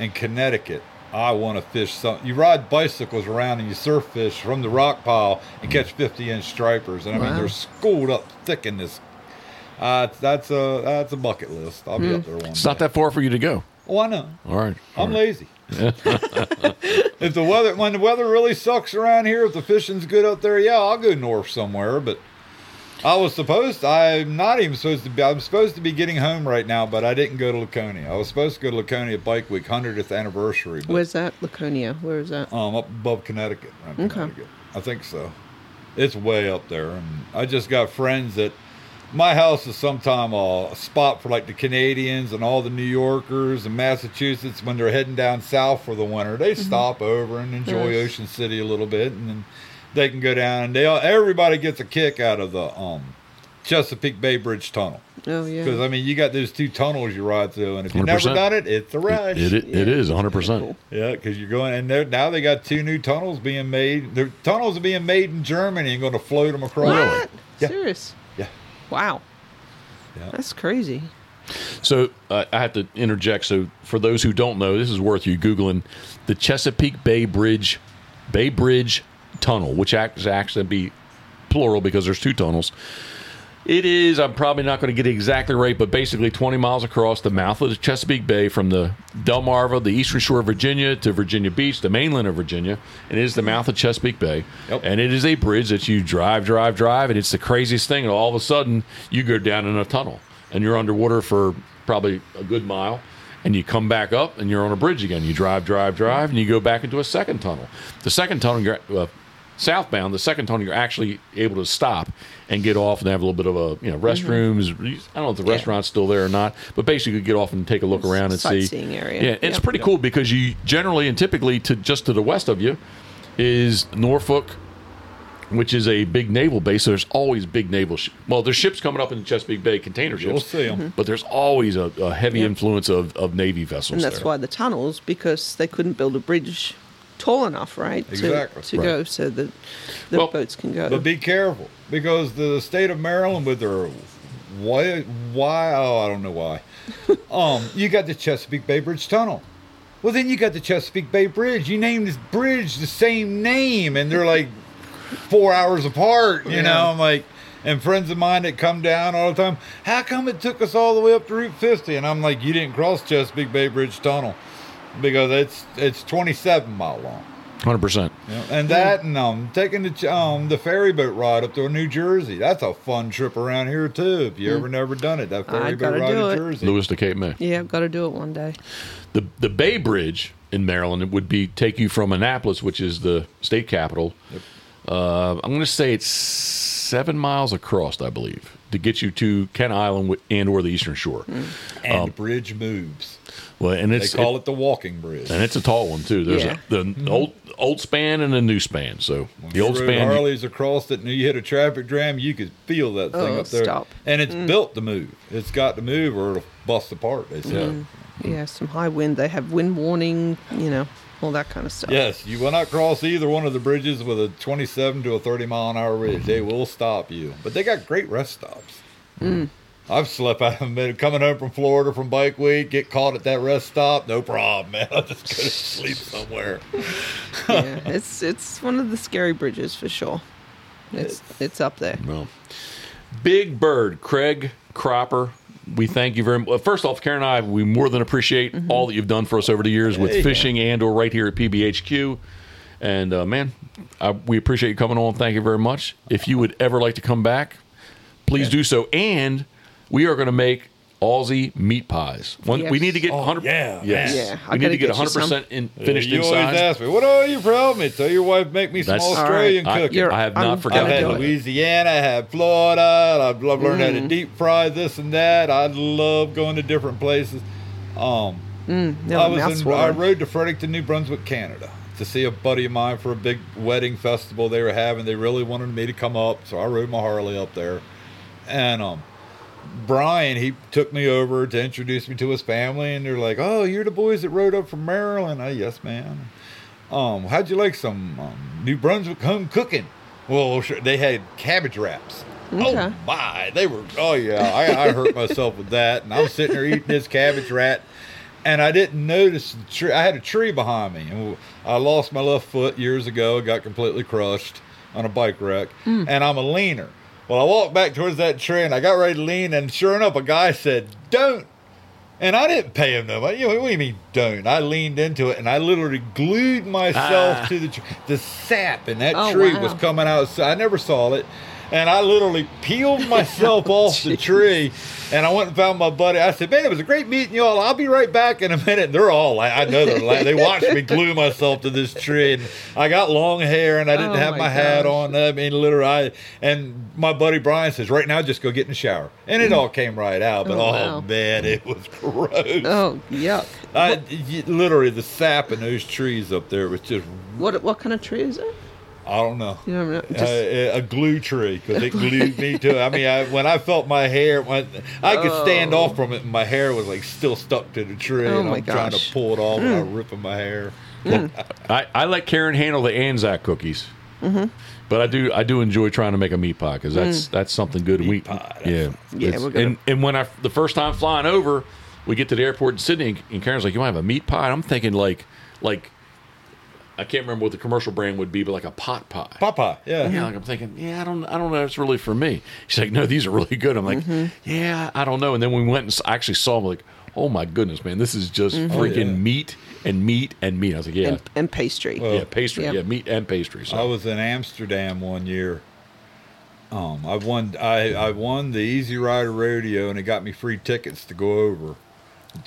in Connecticut. I want to fish something. You ride bicycles around and you surf fish from the rock pile and catch fifty inch stripers. And I wow. mean, they're schooled up thick in this. Uh, that's a that's a bucket list. I'll be mm. up there one. It's day. Not that far for you to go. Oh, I know. All right, I'm All right. lazy. If the weather when the weather really sucks around here, if the fishing's good up there, yeah, I'll go north somewhere, but. I was supposed to, I'm not even supposed to be, I'm supposed to be getting home right now, but I didn't go to Laconia. I was supposed to go to Laconia Bike Week, hundredth anniversary. Where's that, Laconia? Where is that? Um, up above Connecticut. Okay. Connecticut. I think so. It's way up there. And I just got friends that, my house is sometime a spot for like the Canadians and all the New Yorkers and Massachusetts when they're heading down south for the winter. They mm-hmm. stop over and enjoy yes. Ocean City a little bit and then. They can go down, and they all, everybody gets a kick out of the um, Chesapeake Bay Bridge Tunnel. Oh, yeah. Because, I mean, you got those two tunnels you ride through, and if you've never done it, it's a rush. It, it, yeah. it is, one hundred percent. Yeah, because you're going, and now they got two new tunnels being made. Their tunnels are being made in Germany and going to float them across. What? Yeah. Serious? Yeah. Wow. Yeah. That's crazy. So uh, I have to interject. So for those who don't know, this is worth you Googling. The Chesapeake Bay Bridge, Bay Bridge Tunnel, which acts actually be plural because there's two tunnels, It is, I'm probably not going to get it exactly right, but basically twenty miles across the mouth of the Chesapeake Bay from the Delmarva, the eastern shore of Virginia, to Virginia Beach, the mainland of Virginia. And it is the mouth of Chesapeake Bay. Yep. And it is a bridge that you drive, drive, drive, and it's the craziest thing. And all of a sudden, you go down in a tunnel, and you're underwater for probably a good mile. And you come back up, and you're on a bridge again. You drive, drive, drive, and you go back into a second tunnel. The second tunnel, you're uh, southbound, the second tunnel, you're actually able to stop and get off and have a little bit of a, you know, restrooms. Mm-hmm. I don't know if the yeah. restaurant's still there or not, but basically get off and take a look it's around and see. Sightseeing area. Yeah, it's yep. pretty cool because you generally and typically to just to the west of you is Norfolk, which is a big naval base. So there's always big naval ships. Well, there's ships coming up in the Chesapeake Bay, container ships. We'll see them. Mm-hmm. But there's always a, a heavy yep. influence of, of Navy vessels. And that's there. Why the tunnels, because they couldn't build a bridge tall enough, right, exactly. to, to right. go so that the well, boats can go. But be careful, because the state of Maryland with their why, why oh, I don't know why. um, you got the Chesapeake Bay Bridge Tunnel. Well, then you got the Chesapeake Bay Bridge. You named this bridge the same name, and they're like four hours apart, you yeah. know. I'm like, and friends of mine that come down all the time, how come it took us all the way up to Route fifty? And I'm like, you didn't cross Chesapeake Bay Bridge Tunnel. Because it's it's twenty-seven mile long, hundred yeah. percent. And that, and um, taking the um the ferry boat ride up to New Jersey. That's a fun trip around here too. If you mm. ever never done it, that ferry I boat ride to Jersey, Lewis to Cape May. Yeah, I've got to do it one day. The the Bay Bridge in Maryland would be take you from Annapolis, which is the state capital. Yep. Uh, I'm going to say it's seven miles across, I believe, to get you to Kent Island and or the Eastern Shore. Mm. And um, the bridge moves. Well, and it's, they call it, it the walking bridge, and it's a tall one too. There's yeah. a, the mm-hmm. old old span and a new span. So when the old span, Harley's you, across it, and you hit a traffic jam, you could feel that thing oh, up there. Stop. And it's mm. built to move. It's got to move, or it'll bust apart. They say. Mm. Yeah, some high wind. They have wind warning. You know, all that kind of stuff. Yes, you will not cross either one of the bridges with a twenty-seven to a thirty mile an hour ridge. Mm-hmm. They will stop you, but they got great rest stops. Mm. I've slept out of bed coming home from Florida from bike week, get caught at that rest stop, no problem, man. I'll just go to sleep somewhere. Yeah, it's it's one of the scary bridges for sure. It's it's up there. Well, Big Bird, Craig Cropper, we thank you very much. First off, Karen and I, we more than appreciate mm-hmm. all that you've done for us over the years with yeah. fishing and or right here at P B H Q. And, uh, man, I, we appreciate you coming on. Thank you very much. If you would ever like to come back, please yeah. do so. And we are going to make Aussie meat pies. One, yes. We need to get one hundred percent. Oh, yeah, yes. yeah. We need to get, get one hundred percent in, finished you inside. You always ask me, what are you proud of me? Tell your wife make me That's, some Australian right. cooking. I, I have not I'm, forgotten. I've had Louisiana, I had Florida. I've learned mm. how to deep fry this and that. I love going to different places. Um, mm, no, I, was in, I rode to Fredericton, New Brunswick, Canada to see a buddy of mine for a big wedding festival they were having. They really wanted me to come up, so I rode my Harley up there. And, um, Brian, he took me over to introduce me to his family, and they're like, oh, you're the boys that rode up from Maryland. I, yes, man. Um, how'd you like some um, New Brunswick home cooking? Well, sure, they had cabbage wraps. Okay. Oh, my. They were, oh, yeah. I, I hurt myself with that, and I was sitting there eating this cabbage rat, and I didn't notice the tree. I had a tree behind me, and I lost my left foot years ago. I got completely crushed on a bike wreck, mm. and I'm a leaner. Well, I walked back towards that tree, and I got ready to lean, and sure enough, a guy said, don't. And I didn't pay him no money. What do you mean, don't? I leaned into it, and I literally glued myself ah. to the tree. The sap in that oh, tree wow. was coming out. So I never saw it. And I literally peeled myself oh, off geez. the tree, and I went and found my buddy. I said, man, it was a great meeting, y'all. I'll be right back in a minute. And they're all like, I know they're like, they watched me glue myself to this tree. And I got long hair, and I didn't oh, have my, my hat on. I mean, literally, I, and my buddy Brian says, right now, just go get in the shower. And it all came right out. But, oh, oh wow. man, it was gross. Oh, yuck. I, literally, the sap in those trees up there was just... What, what kind of tree is it? I don't know. You know just, uh, a glue tree, because it glued me to it. I mean, I, when I felt my hair, my, I could oh. stand off from it, and my hair was like still stuck to the tree. Oh, and I'm gosh. trying to pull it off, mm. and I'm ripping my hair. Mm. I, I let Karen handle the Anzac cookies, mm-hmm. but I do I do enjoy trying to make a meat pie, because that's mm. that's something good. Meat we, pie. Yeah, yeah. We're and and when I the first time flying over, we get to the airport in Sydney, and Karen's like, "You want to have a meat pie?" And I'm thinking like like. I can't remember what the commercial brand would be, but like a pot pie. Pot pie, yeah. Yeah, like I'm thinking, yeah, I don't I don't know. It's really for me. She's like, no, these are really good. I'm like, mm-hmm. yeah, I don't know. And then we went and I actually saw them like, oh, my goodness, man. This is just mm-hmm. freaking oh, yeah. meat and meat and meat. I was like, yeah. And, and pastry. Well, yeah, pastry. Yeah. yeah, meat and pastry. So. I was in Amsterdam one year. Um, I won I, I won the Easy Rider Rodeo, and it got me free tickets to go over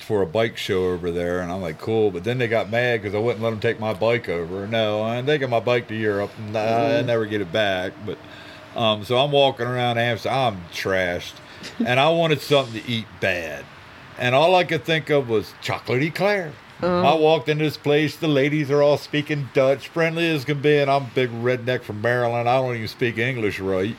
for a bike show over there. And I'm like, cool. But then they got mad because I wouldn't let them take my bike over. No, and they got my bike to Europe, and I, I never get it back. But um, so I'm walking around Amsterdam. I'm trashed, and I wanted something to eat bad. And all I could think of was chocolate eclair. Um, I walked into this place. The ladies are all speaking Dutch, friendly as can be, and I'm a big redneck from Maryland. I don't even speak English right.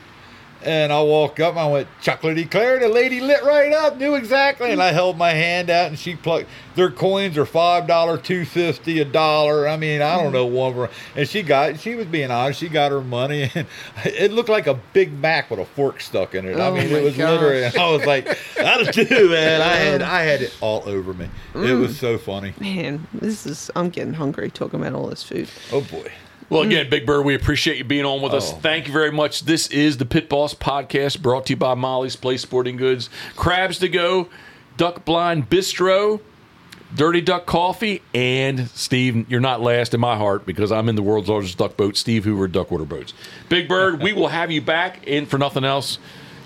And I walked up and I went, chocolate eclair. The lady lit right up, knew exactly. And I held my hand out and she plucked. Their coins are five dollars, two fifty, a dollar. I mean, I don't know. One of her. And she got, she was being honest. She got her money. And it looked like a Big Mac with a fork stuck in it. Oh, I mean, it was gosh. literally, I was like, that'll do, man. I had, I had it all over me. Mm. It was so funny. Man, this is, I'm getting hungry talking about all this food. Oh, boy. Well, again, Big Bird, we appreciate you being on with oh. us. Thank you very much. This is the Pit Boss Podcast, brought to you by Molly's Place Sporting Goods, Crabs to Go, Duck Blind Bistro, Dirty Duck Coffee, and Steve, you're not last in my heart because I'm in the world's largest duck boat, Steve Hoover Duckwater Boats. Big Bird, we will have you back, and for nothing else,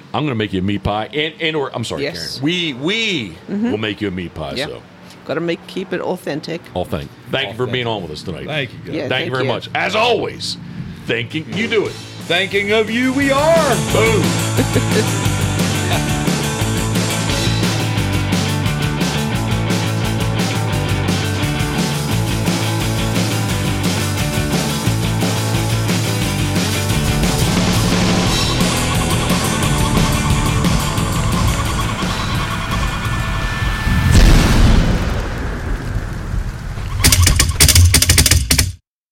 I'm going to make you a meat pie. And, and or I'm sorry, yes. Karen. We, we mm-hmm. will make you a meat pie, yep. so. Got to make keep it authentic. Oh, thank Thank authentic. you for being on with us tonight. Thank you, guys. Yeah, thank, thank you very you. much. As always, thinking you do it. Thinking of you, we are. Boom.